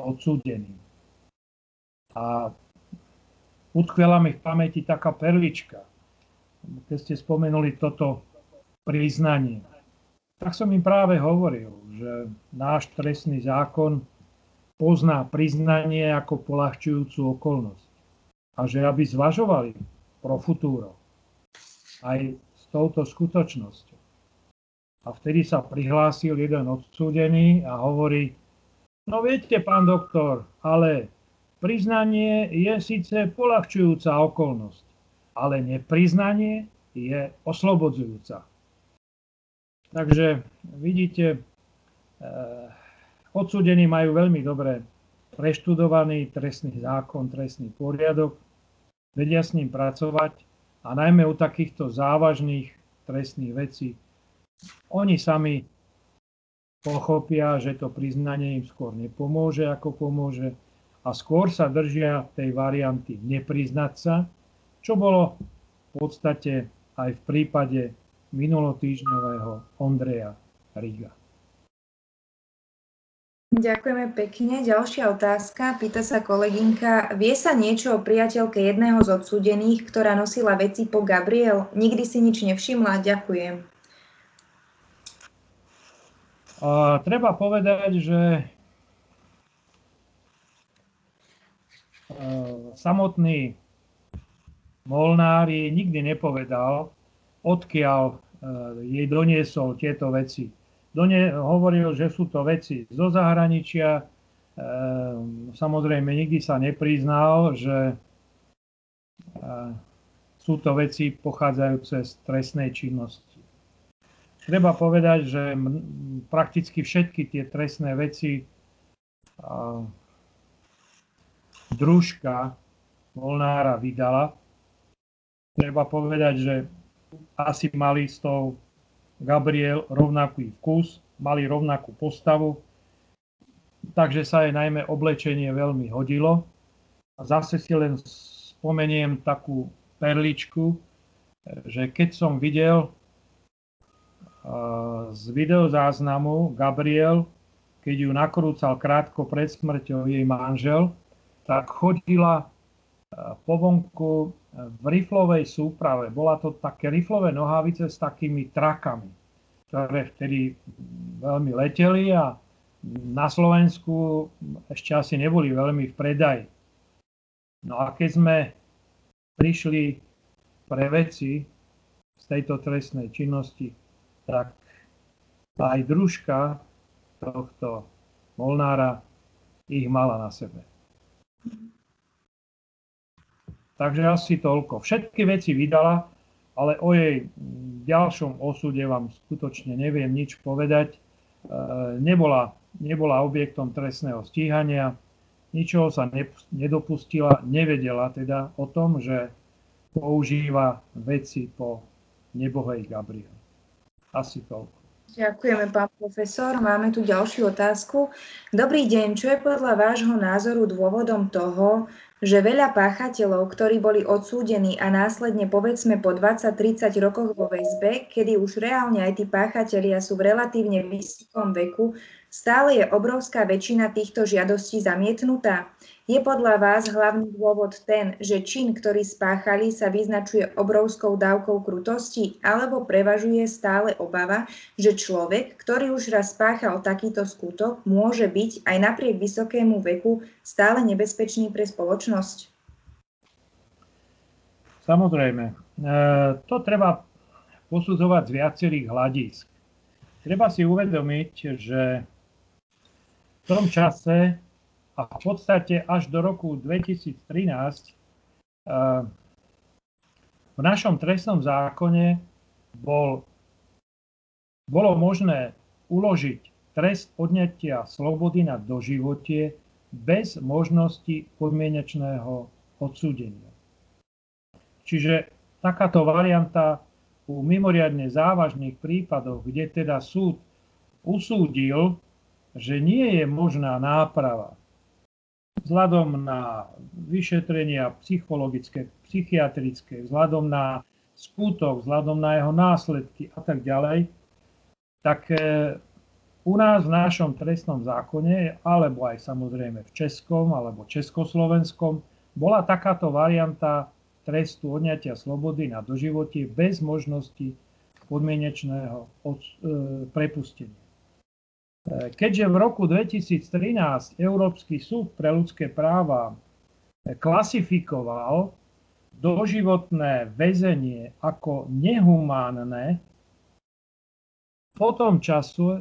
odsúdeným. A utkvela mi v pamäti taká perlička, keď ste spomenuli toto priznanie. Tak som im práve hovoril, že náš trestný zákon pozná priznanie ako poľahčujúcu okolnosť a že aby zvažovali pro futuro aj s touto skutočnosťou. A vtedy sa prihlásil jeden odsúdený a hovorí: no viete, pán doktor, ale priznanie je síce poľahčujúca okolnosť, ale nepriznanie je oslobodzujúca. Takže vidíte, odsúdení majú veľmi dobre preštudovaný trestný zákon, trestný poriadok, vedia s ním pracovať a najmä u takýchto závažných trestných vecí oni sami pochopia, že to priznanie im skôr nepomôže, ako pomôže a skôr sa držia tej varianty nepriznať sa, čo bolo v podstate aj v prípade minulotýždňového Ondreja Riga. Ďakujeme pekne. Ďalšia otázka. Pýta sa kolegynka, vie sa niečo o priateľke jedného z odsúdených, ktorá nosila veci po Gabriel? Nikdy si nič nevšimla. Ďakujem. Treba povedať, že samotný Molnár jej nikdy nepovedal, odkiaľ jej doniesol tieto veci. Hovoril, že sú to veci zo zahraničia. Samozrejme, nikdy sa nepriznal, že sú to veci pochádzajúce z trestnej činnosti. Treba povedať, že prakticky všetky tie trestné veci družka Molnára vydala. Treba povedať, že asi mali s tou Gabriel rovnaký vkus, mali rovnakú postavu, takže sa jej najmä oblečenie veľmi hodilo. A zase si len spomeniem takú perličku, že keď som videl z videozáznamu Gabriel, keď ju nakrúcal krátko pred smrťou jej manžel, tak chodila po vonku v riflovej súprave. Bola to také riflové nohavice s takými trakami, ktoré vtedy veľmi leteli a na Slovensku ešte asi neboli veľmi v predaji. No a keď sme prišli pre veci z tejto trestnej činnosti, tak aj družka tohto Molnára ich mala na sebe. Takže asi toľko. Všetky veci vydala, ale o jej ďalšom osude vám skutočne neviem nič povedať. Nebola objektom trestného stíhania, ničoho sa nedopustila, nevedela teda o tom, že používa veci po nebohej Gabriel. Asi toľko. Ďakujeme, pán profesor. Máme tu ďalšiu otázku. Dobrý deň, čo je podľa vášho názoru dôvodom toho, že veľa páchateľov, ktorí boli odsúdení a následne povedzme po 20-30 rokoch vo väzbe, kedy už reálne aj tí páchatelia sú v relatívne vysokom veku, stále je obrovská väčšina týchto žiadostí zamietnutá? Je podľa vás hlavný dôvod ten, že čin, ktorý spáchali, sa vyznačuje obrovskou dávkou krutosti, alebo prevažuje stále obava, že človek, ktorý už raz spáchal takýto skutok, môže byť aj napriek vysokému veku stále nebezpečný pre spoločnosť? Samozrejme, to treba posudzovať z viacerých hľadísk. Treba si uvedomiť, že v tom čase a v podstate až do roku 2013 v našom trestnom zákone bolo možné uložiť trest odňatia slobody na doživotie bez možnosti podmienečného odsúdenia. Čiže takáto varianta u mimoriadne závažných prípadoch, kde teda súd usúdil, že nie je možná náprava vzhľadom na vyšetrenia psychologické, psychiatrické, vzhľadom na skutok, vzhľadom na jeho následky a tak ďalej, tak u nás v našom trestnom zákone, alebo aj samozrejme v českom alebo československom, bola takáto varianta trestu odňatia slobody na doživotie bez možnosti podmienečného prepustenia. Keďže v roku 2013 Európsky súd pre ľudské práva klasifikoval doživotné väzenie ako nehumánne, po tom čase,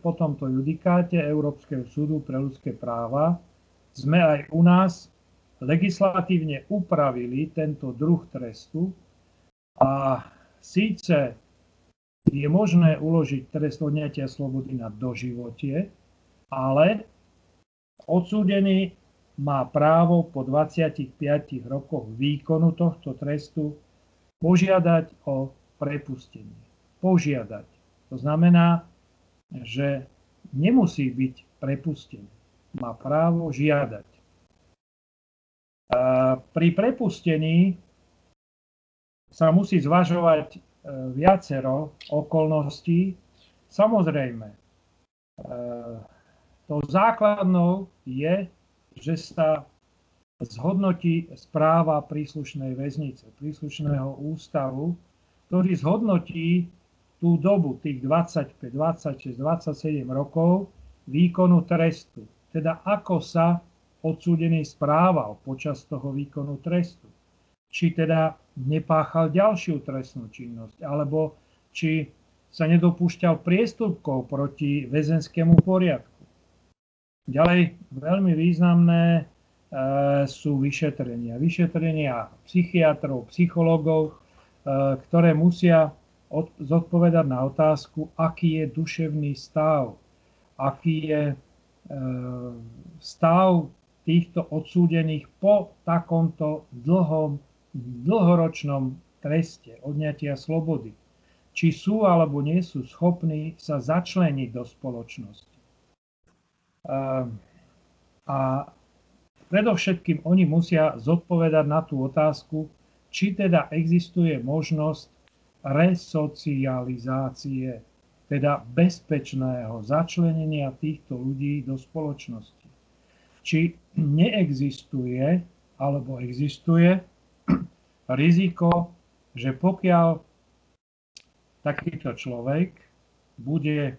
po tomto judikáte Európskeho súdu pre ľudské práva sme aj u nás legislatívne upravili tento druh trestu a síce je možné uložiť trest odňatia slobody na doživotie, ale odsúdený má právo po 25 rokoch výkonu tohto trestu požiadať o prepustenie. Požiadať. To znamená, že nemusí byť prepustený. Má právo žiadať. Pri prepustení sa musí zvažovať viacero okolností. Samozrejme, tou základnou je, že sa zhodnotí správa príslušnej väznice, príslušného ústavu, ktorý zhodnotí tú dobu, tých 25, 26, 27 rokov výkonu trestu. Teda ako sa odsúdený správal počas toho výkonu trestu. Či teda nepáchal ďalšiu trestnú činnosť, alebo či sa nedopúšťal priestupkov proti väzenskému poriadku. Ďalej veľmi významné sú vyšetrenia. Vyšetrenia psychiatrov, psychológov, ktoré musia zodpovedať na otázku, aký je duševný stav, aký je stav týchto odsúdených po takomto dlhoročnom treste odňatia slobody. Či sú alebo nie sú schopní sa začleniť do spoločnosti. A predovšetkým oni musia zodpovedať na tú otázku, či teda existuje možnosť resocializácie, teda bezpečného začlenenia týchto ľudí do spoločnosti. Či neexistuje, alebo existuje riziko, že pokiaľ takýto človek bude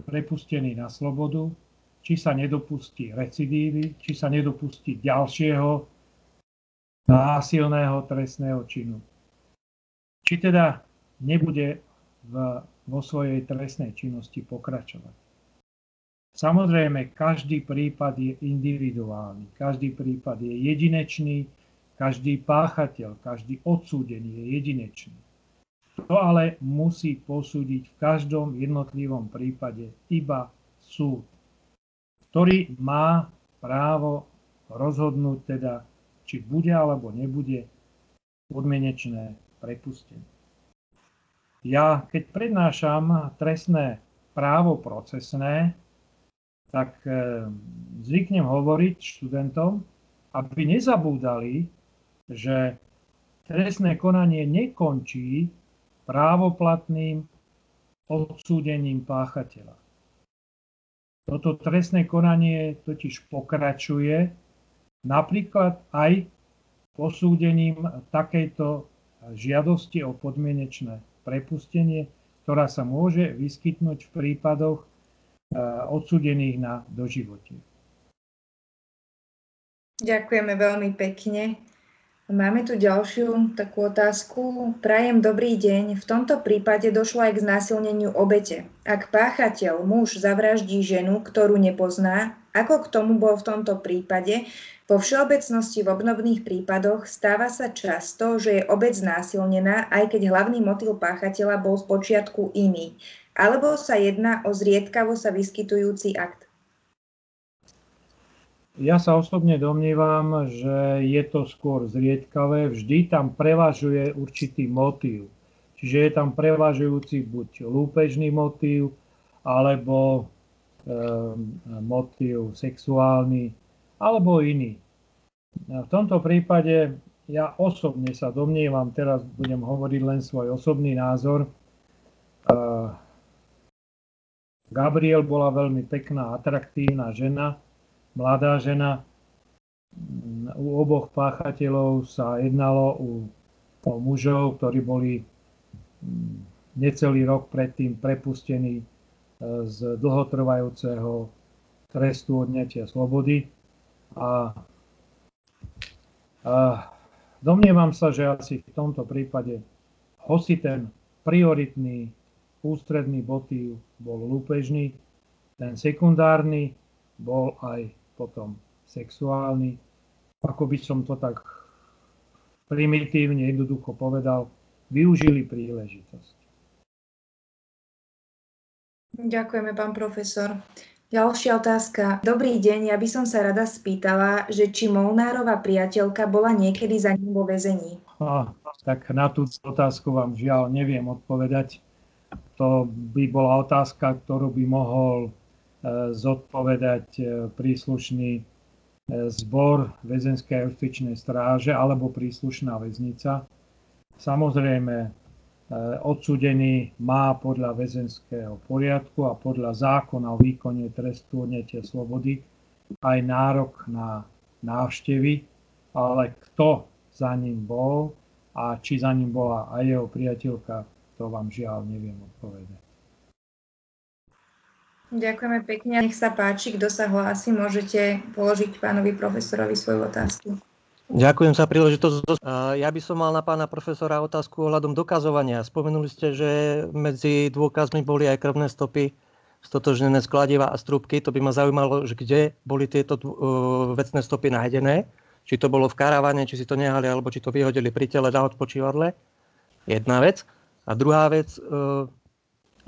prepustený na slobodu, či sa nedopustí recidívy, či sa nedopustí ďalšieho násilného trestného činu. Či teda nebude vo svojej trestnej činnosti pokračovať. Samozrejme, každý prípad je individuálny, každý prípad je jedinečný, každý páchateľ, každý odsúdený je jedinečný. To ale musí posúdiť v každom jednotlivom prípade iba súd, ktorý má právo rozhodnúť teda, či bude alebo nebude podmienečné prepustenie. Ja, keď prednášam trestné právo procesné, tak zvyknem hovoriť študentom, aby nezabúdali, že trestné konanie nekončí právoplatným odsúdením páchateľa. Toto trestné konanie totiž pokračuje napríklad aj posúdením takejto žiadosti o podmienečné prepustenie, ktorá sa môže vyskytnúť v prípadoch odsúdených na doživotie. Ďakujeme veľmi pekne. Máme tu ďalšiu takú otázku. Prajem dobrý deň. V tomto prípade došlo aj k znásilneniu obete. Ak páchateľ, muž, zavraždí ženu, ktorú nepozná, ako k tomu bol v tomto prípade, vo všeobecnosti v obdobných prípadoch stáva sa často, že je obeť znásilnená, aj keď hlavný motív páchateľa bol spočiatku iný. Alebo sa jedná o zriedkavo sa vyskytujúci akt. Ja sa osobne domnievam, že je to skôr zriedkavé. Vždy tam prevažuje určitý motív. Čiže je tam prevažujúci buď lúpežný motív, alebo motív sexuálny, alebo iný. V tomto prípade ja osobne sa domnievam, teraz budem hovoriť len svoj osobný názor. Gabriela bola veľmi pekná, atraktívna žena, mladá žena. U oboch páchateľov sa jednalo o mužov, ktorí boli necelý rok predtým prepustení z dlhotrvajúceho trestu odňatia slobody. A domnievam sa, že asi v tomto prípade hoci ten prioritný ústredný motív bol lúpežný, ten sekundárny bol aj potom sexuálny ako by som to tak primitívne, jednoducho povedal, využili príležitosť. Ďakujeme, pán profesor. Ďalšia otázka. Dobrý deň, ja by som sa rada spýtala, že či Molnárova priateľka bola niekedy za ním vo väzení? Tak na tú otázku vám žiaľ neviem odpovedať. To by bola otázka, ktorú by mohol zodpovedať príslušný zbor väzenskej a justičnej stráže alebo príslušná väznica. Samozrejme, odsúdený má podľa väzenského poriadku a podľa zákona o výkone trestu odňatia slobody aj nárok na návštevy, ale kto za ním bol a či za ním bola aj jeho priateľka, to vám žiaľ neviem odpovedať. Ďakujeme pekne. Nech sa páči, kto sa hlási, môžete položiť pánovi profesorovi svoju otázku. Ďakujem za príležitosť. Ja by som mal na pána profesora otázku ohľadom dokazovania. Spomenuli ste, že medzi dôkazmi boli aj krvné stopy stotožnené z kladiva a strúbky. To by ma zaujímalo, že kde boli tieto vecné stopy nájdené. Či to bolo v karavane, či si to nehali, alebo či to vyhodili pri tele na odpočívadle. Jedna vec. A druhá vec,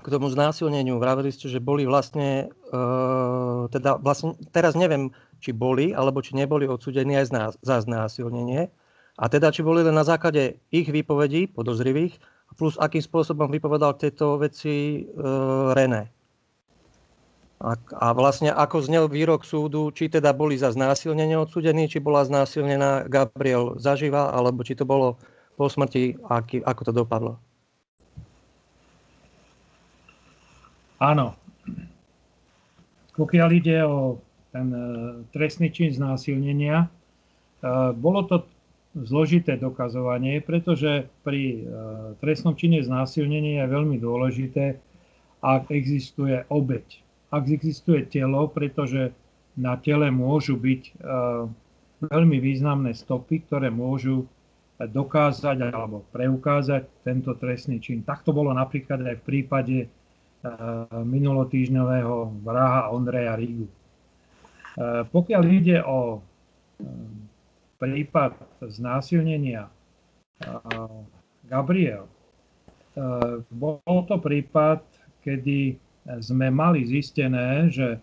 k tomu znásilneniu. Vraveli ste, že boli vlastne, teraz neviem, či boli, alebo či neboli odsúdení aj za znásilnenie. A teda, či boli len na základe ich výpovedí, podozrivých, plus akým spôsobom vypovedal tieto veci René. A vlastne, ako znel výrok súdu, či teda boli za znásilnenie odsúdení, či bola znásilnená Gabriel zaživa, alebo či to bolo po smrti, ako to dopadlo. Áno. Pokiaľ ide o ten trestný čin znásilnenia. Bolo to zložité dokazovanie, pretože pri trestnom čine znásilnenia je veľmi dôležité, ak existuje obeť. Ak existuje telo, pretože na tele môžu byť veľmi významné stopy, ktoré môžu dokázať alebo preukázať tento trestný čin. Tak to bolo napríklad aj v prípade minulotýždňového vraha Ondreja Rigu. Pokiaľ ide o prípad znásilnenia Gabriel, bol to prípad, kedy sme mali zistené, že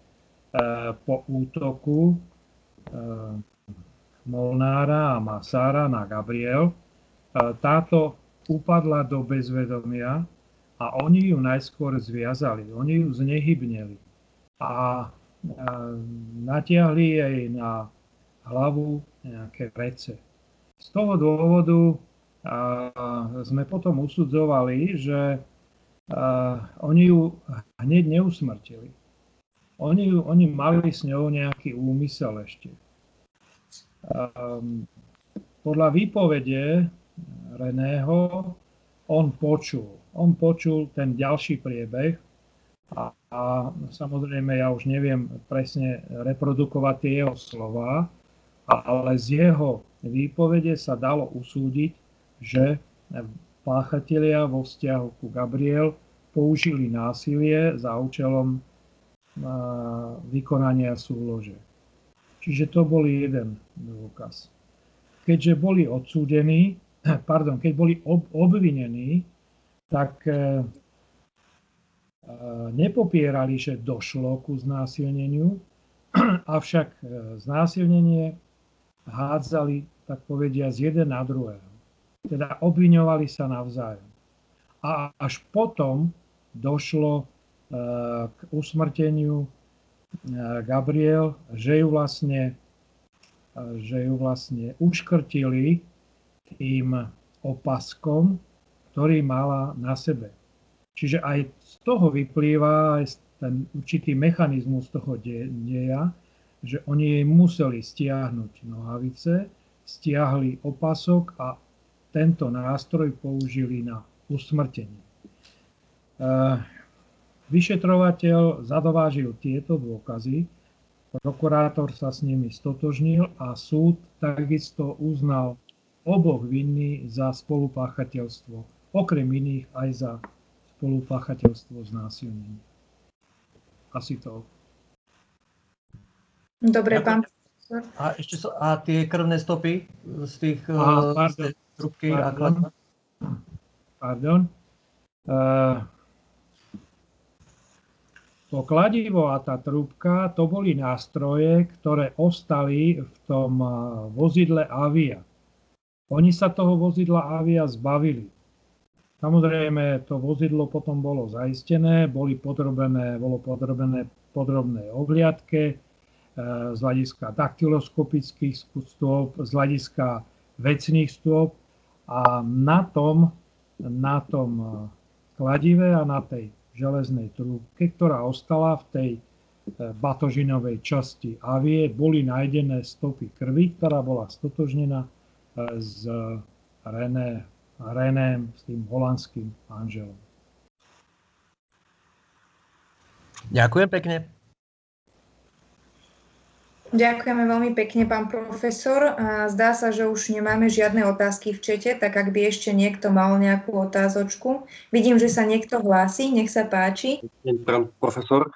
po útoku Molnára a Masára na Gabriel táto upadla do bezvedomia a oni ju najskôr zviazali, oni ju znehybnili a natiahli jej na hlavu nejaké vrece. Z toho dôvodu sme potom usudzovali, že oni ju hneď neusmrtili. Oni mali s ňou nejaký úmysel ešte. Podľa výpovede Reného on počul ten ďalší priebeh. A samozrejme, ja už neviem presne reprodukovať tie jeho slova, ale z jeho výpovede sa dalo usúdiť, že páchatelia vo vzťahu ku Gabriel použili násilie za účelom vykonania súlože. Čiže to bol jeden dôkaz. Keďže boli obvinení, tak nepopierali, že došlo ku znásilneniu, avšak znásilnenie hádzali, tak povediať, z jeden na druhého. Teda obviňovali sa navzájom. A až potom došlo k usmrteniu Gabriel, že ju vlastne uškrtili tým opaskom, ktorý mala na sebe. Čiže aj z toho vyplýva ten určitý mechanizmus toho deja, že oni jej museli stiahnuť nohavice, stiahli opasok a tento nástroj použili na usmrtenie. Vyšetrovateľ zadovážil tieto dôkazy, prokurátor sa s nimi stotožnil a súd takisto uznal oboch vinných za spolupáchateľstvo, okrem iných aj za spolupáchateľstvo znásilnenia. Asi to. Dobre, pán A ešte sú, a tie krvné stopy z tých trubky a kladna? Pardon. To kladivo a tá trúbka, to boli nástroje, ktoré ostali v tom vozidle Avia. Oni sa toho vozidla Avia zbavili. Samozrejme, to vozidlo potom bolo zaistené, bolo podrobené podrobnej ohliadke, z hľadiska daktyloskopických stôp, z hľadiska vecných stôp a na tom kladive a na tej železnej trúbke, ktorá ostala v tej batožinovej časti Avie, boli nájdené stopy krvi, ktorá bola stotožnená s Reném, s tým holandským anželom. Ďakujem pekne. Ďakujeme veľmi pekne, pán profesor. Zdá sa, že už nemáme žiadne otázky v čete, tak ak by ešte niekto mal nejakú otázočku. Vidím, že sa niekto hlási, nech sa páči. Pán profesor,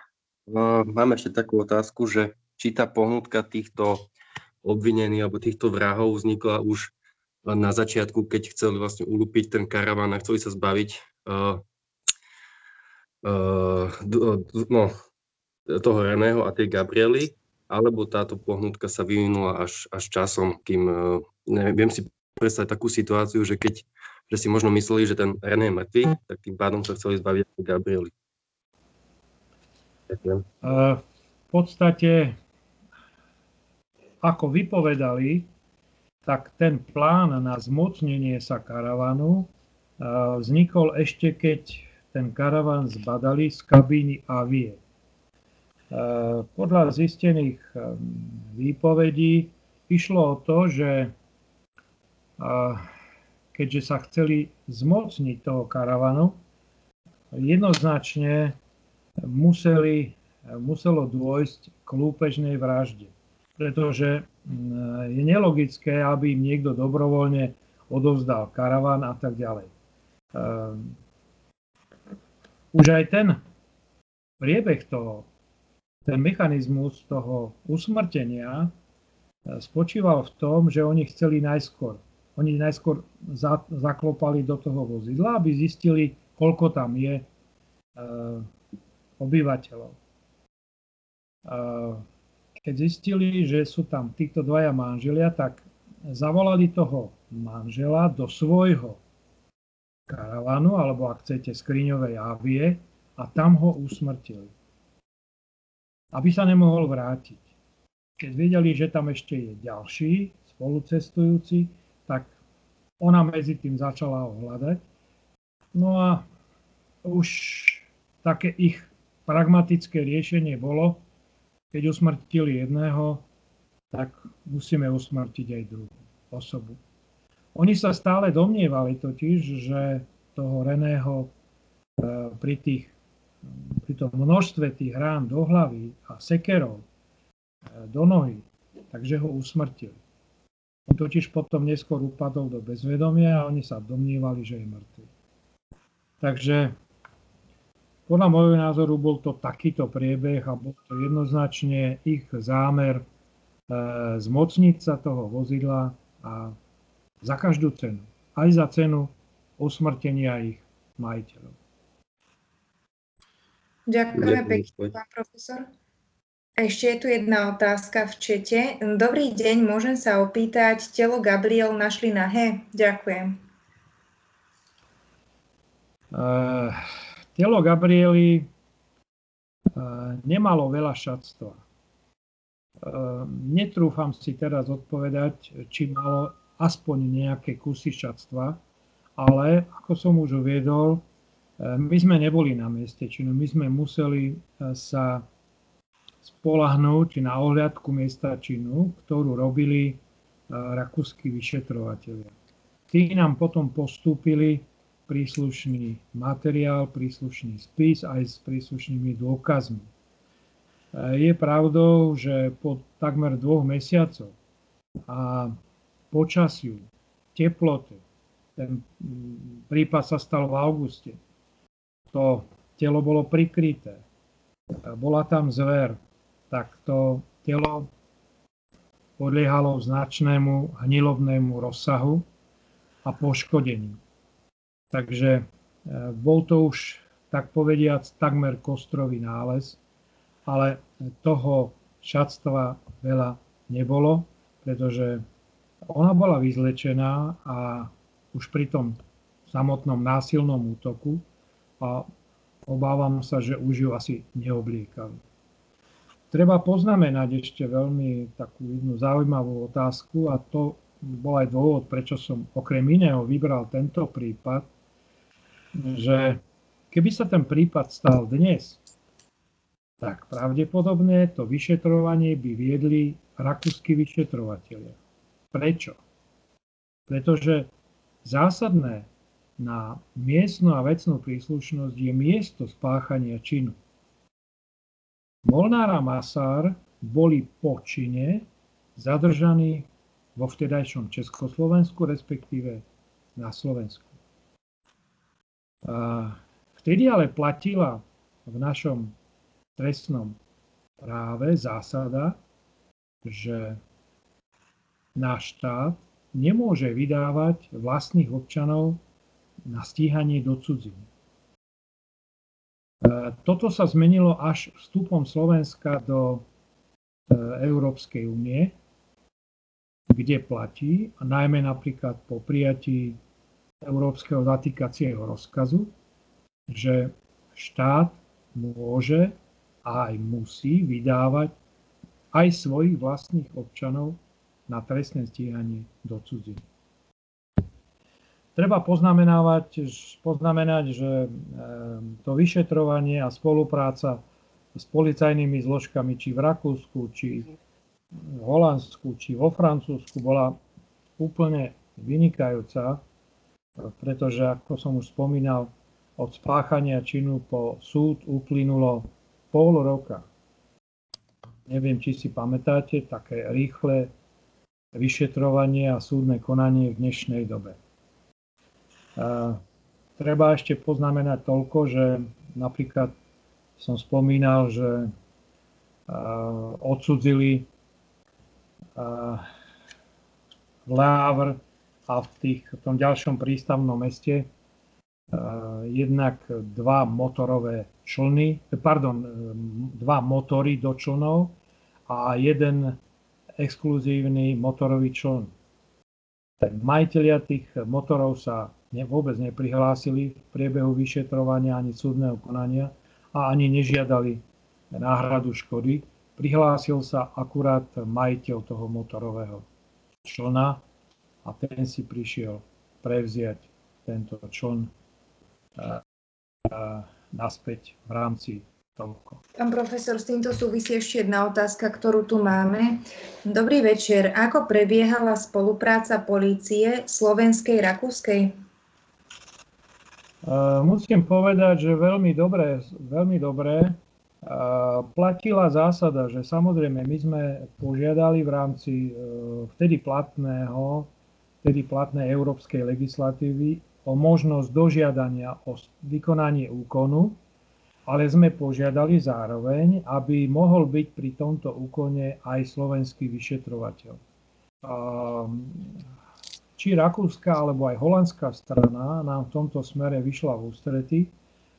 mám ešte takú otázku, že či tá pohnutka týchto obvinených alebo týchto vrahov vznikla už na začiatku, keď chceli vlastne uľúpiť ten karaván a chceli sa zbaviť toho Reného a tej Gabriely, alebo táto pohnutka sa vyvinula až časom, kým, neviem si predstaviť takú situáciu, že keď si možno mysleli, že ten René je mŕtvý, tak tým pádom sa chceli zbaviť aj Gabriely. V podstate, ako vypovedali, tak ten plán na zmocnenie sa karavanu vznikol ešte, keď ten karavan zbadali z kabíny Avie. Podľa zistených výpovedí išlo o to, že keďže sa chceli zmocniť toho karavanu, jednoznačne muselo dôjsť k lúpežnej vražde. Pretože je nelogické, aby im niekto dobrovoľne odovzdal karavan a tak ďalej. Už aj ten priebeh toho, ten mechanizmus toho usmrtenia spočíval v tom, že oni chceli najskôr. Oni najskôr zaklopali do toho vozidla, aby zistili, koľko tam je obyvateľov. Keď zistili, že sú tam títo dvaja manželia, tak zavolali toho manžela do svojho karavanu, alebo ak chcete skriňovej Avie, a tam ho usmrtili, aby sa nemohol vrátiť. Keď vedeli, že tam ešte je ďalší spolucestujúci, tak ona medzi tým začala ho hľadať. No a už také ich pragmatické riešenie bolo, keď usmrtili jedného, tak musíme usmrtiť aj druhú osobu. Oni sa stále domnievali totiž, že toho Reného pri tom množstve tých rán do hlavy a sekerov do nohy, takže ho usmrtili. On totiž potom neskôr upadol do bezvedomia a oni sa domnívali, že je mŕtvy. Takže podľa môjho názoru bol to takýto priebeh a bol to jednoznačne ich zámer zmocniť sa toho vozidla a za každú cenu, aj za cenu usmrtenia ich majiteľov. Ďakujeme pekne, pán profesor. Ešte je tu jedna otázka v čete. Dobrý deň, môžem sa opýtať, telo Gabriel našli nahé? Ďakujem. Telo Gabriely nemalo veľa šatstva. Netrúfam si teraz odpovedať, či malo aspoň nejaké kusy šatstva, ale ako som už uviedol, my sme neboli na mieste činu, my sme museli sa spoľahnúť na ohliadku miesta činu, ktorú robili rakúski vyšetrovatelia. Tí nám potom postúpili príslušný materiál, príslušný spis aj s príslušnými dôkazmi. Je pravdou, že po takmer 2 mesiacoch a počasiu, teplote, ten prípad sa stal v auguste, to telo bolo prikryté, bola tam zver, tak to telo podliehalo značnému hnilovnému rozsahu a poškodeniu. Takže bol to už, tak povediac, takmer kostrový nález, ale toho šatstva veľa nebolo, pretože ona bola vyzlečená a už pri tom samotnom násilnom útoku a obávam sa, že už ju asi neobliekali. Treba poznamenať ešte veľmi takú jednu zaujímavú otázku a to bol aj dôvod, prečo som okrem iného vybral tento prípad, že keby sa ten prípad stal dnes, tak pravdepodobne to vyšetrovanie by viedli rakúski vyšetrovatelia. Prečo? Pretože zásadné na miestnu a vecnú príslušnosť je miesto spáchania činu. Molnár a Masár boli po čine zadržaní vo vtedajšom Československu, respektíve na Slovensku. Vtedy ale platila v našom trestnom práve zásada, že náš štát nemôže vydávať vlastných občanov na stíhanie do cudziny. Toto sa zmenilo až vstupom Slovenska do Európskej únie, kde platí, a najmä napríklad po prijatí Európskeho zatýkacieho rozkazu, že štát môže a aj musí vydávať aj svojich vlastných občanov na trestné stíhanie do cudziny. Treba poznamenať, že to vyšetrovanie a spolupráca s policajnými zložkami či v Rakúsku, či v Holandsku, či vo Francúzsku bola úplne vynikajúca, pretože, ako som už spomínal, od spáchania činu po súd uplynulo pol roka. Neviem, či si pamätáte, také rýchle vyšetrovanie a súdne konanie v dnešnej dobe. Treba ešte poznamenať toľko, že napríklad som spomínal, že odsudzili v Le Havre a v tom ďalšom prístavnom meste jednak dva motory do člnov a jeden exkluzívny motorový čln. Majitelia tých motorov sa vôbec neprihlásili v priebehu vyšetrovania ani súdneho konania a ani nežiadali náhradu škody. Prihlásil sa akurát majiteľ toho motorového člna a ten si prišiel prevziať tento čln naspäť v rámci toľko. Pán profesor, s týmto súvisí ešte jedna otázka, ktorú tu máme. Dobrý večer. Ako prebiehala spolupráca polície slovenskej, rakúskej? Musím povedať, že veľmi dobre platila zásada, že samozrejme my sme požiadali v rámci vtedy platnej európskej legislatívy o možnosť dožiadania o vykonanie úkonu, ale sme požiadali zároveň, aby mohol byť pri tomto úkone aj slovenský vyšetrovateľ. Či rakúska alebo aj holandská strana nám v tomto smere vyšla v ústrety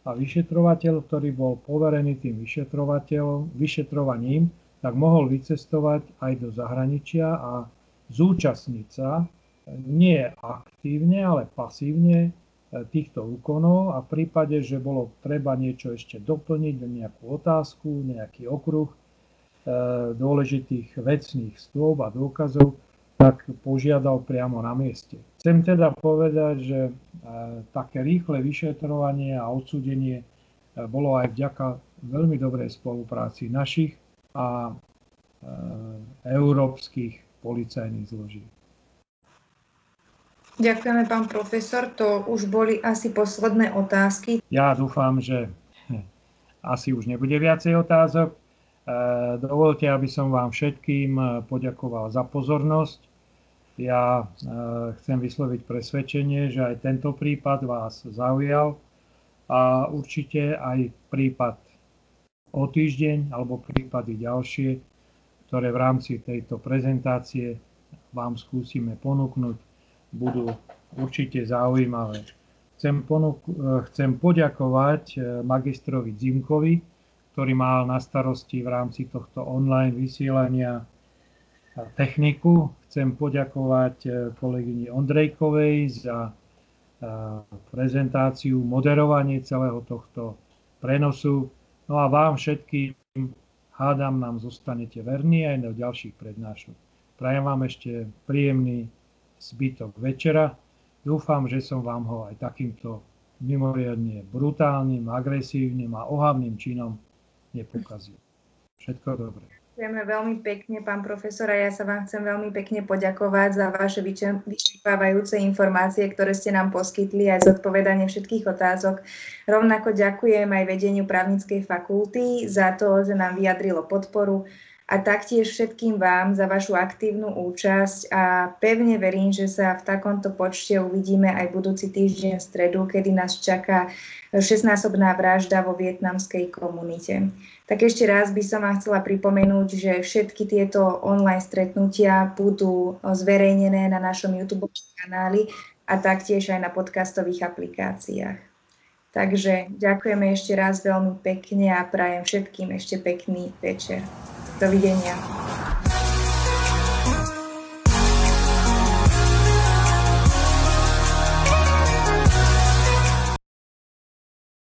a vyšetrovateľ, ktorý bol poverený tým vyšetrovaním, tak mohol vycestovať aj do zahraničia a zúčastniť sa nie aktívne, ale pasívne týchto úkonov a v prípade, že bolo treba niečo ešte doplniť, nejakú otázku, nejaký okruh dôležitých vecných stôb a dôkazov, tak požiadal priamo na mieste. Chcem teda povedať, že také rýchle vyšetrovanie a odsúdenie bolo aj vďaka veľmi dobrej spolupráci našich a európskych policajných zložiek. Ďakujeme, pán profesor. To už boli asi posledné otázky. Ja dúfam, že asi už nebude viacej otázok. Dovolte, aby som vám všetkým poďakoval za pozornosť. Ja chcem vysloviť presvedčenie, že aj tento prípad vás zaujal a určite aj prípad o týždeň alebo prípady ďalšie, ktoré v rámci tejto prezentácie vám skúsime ponúknuť, budú určite zaujímavé. Chcem poďakovať magistrovi Zimkovi, ktorý mal na starosti v rámci tohto online vysielania techniku. Chcem poďakovať kolegyni Ondrejkovej za prezentáciu, moderovanie celého tohto prenosu. No a vám všetkým, hádam, nám zostanete verní aj do ďalších prednášok. Prajem vám ešte príjemný zbytok večera. Dúfam, že som vám ho aj takýmto mimoriadne brutálnym, agresívnym a ohavným činom nepokazil. Všetko dobré. Ďakujeme veľmi pekne, pán profesor, a ja sa vám chcem veľmi pekne poďakovať za vaše vyčerpávajúce informácie, ktoré ste nám poskytli, aj zodpovedanie všetkých otázok. Rovnako ďakujem aj vedeniu právnickej fakulty za to, že nám vyjadrilo podporu, a taktiež všetkým vám za vašu aktívnu účasť, a pevne verím, že sa v takomto počte uvidíme aj budúci týždeň v stredu, kedy nás čaká 16-násobná vražda vo vietnamskej komunite. Tak ešte raz by som vám chcela pripomenúť, že všetky tieto online stretnutia budú zverejnené na našom YouTube kanáli a taktiež aj na podcastových aplikáciách. Takže ďakujeme ešte raz veľmi pekne a prajem všetkým ešte pekný večer. Do widzenia.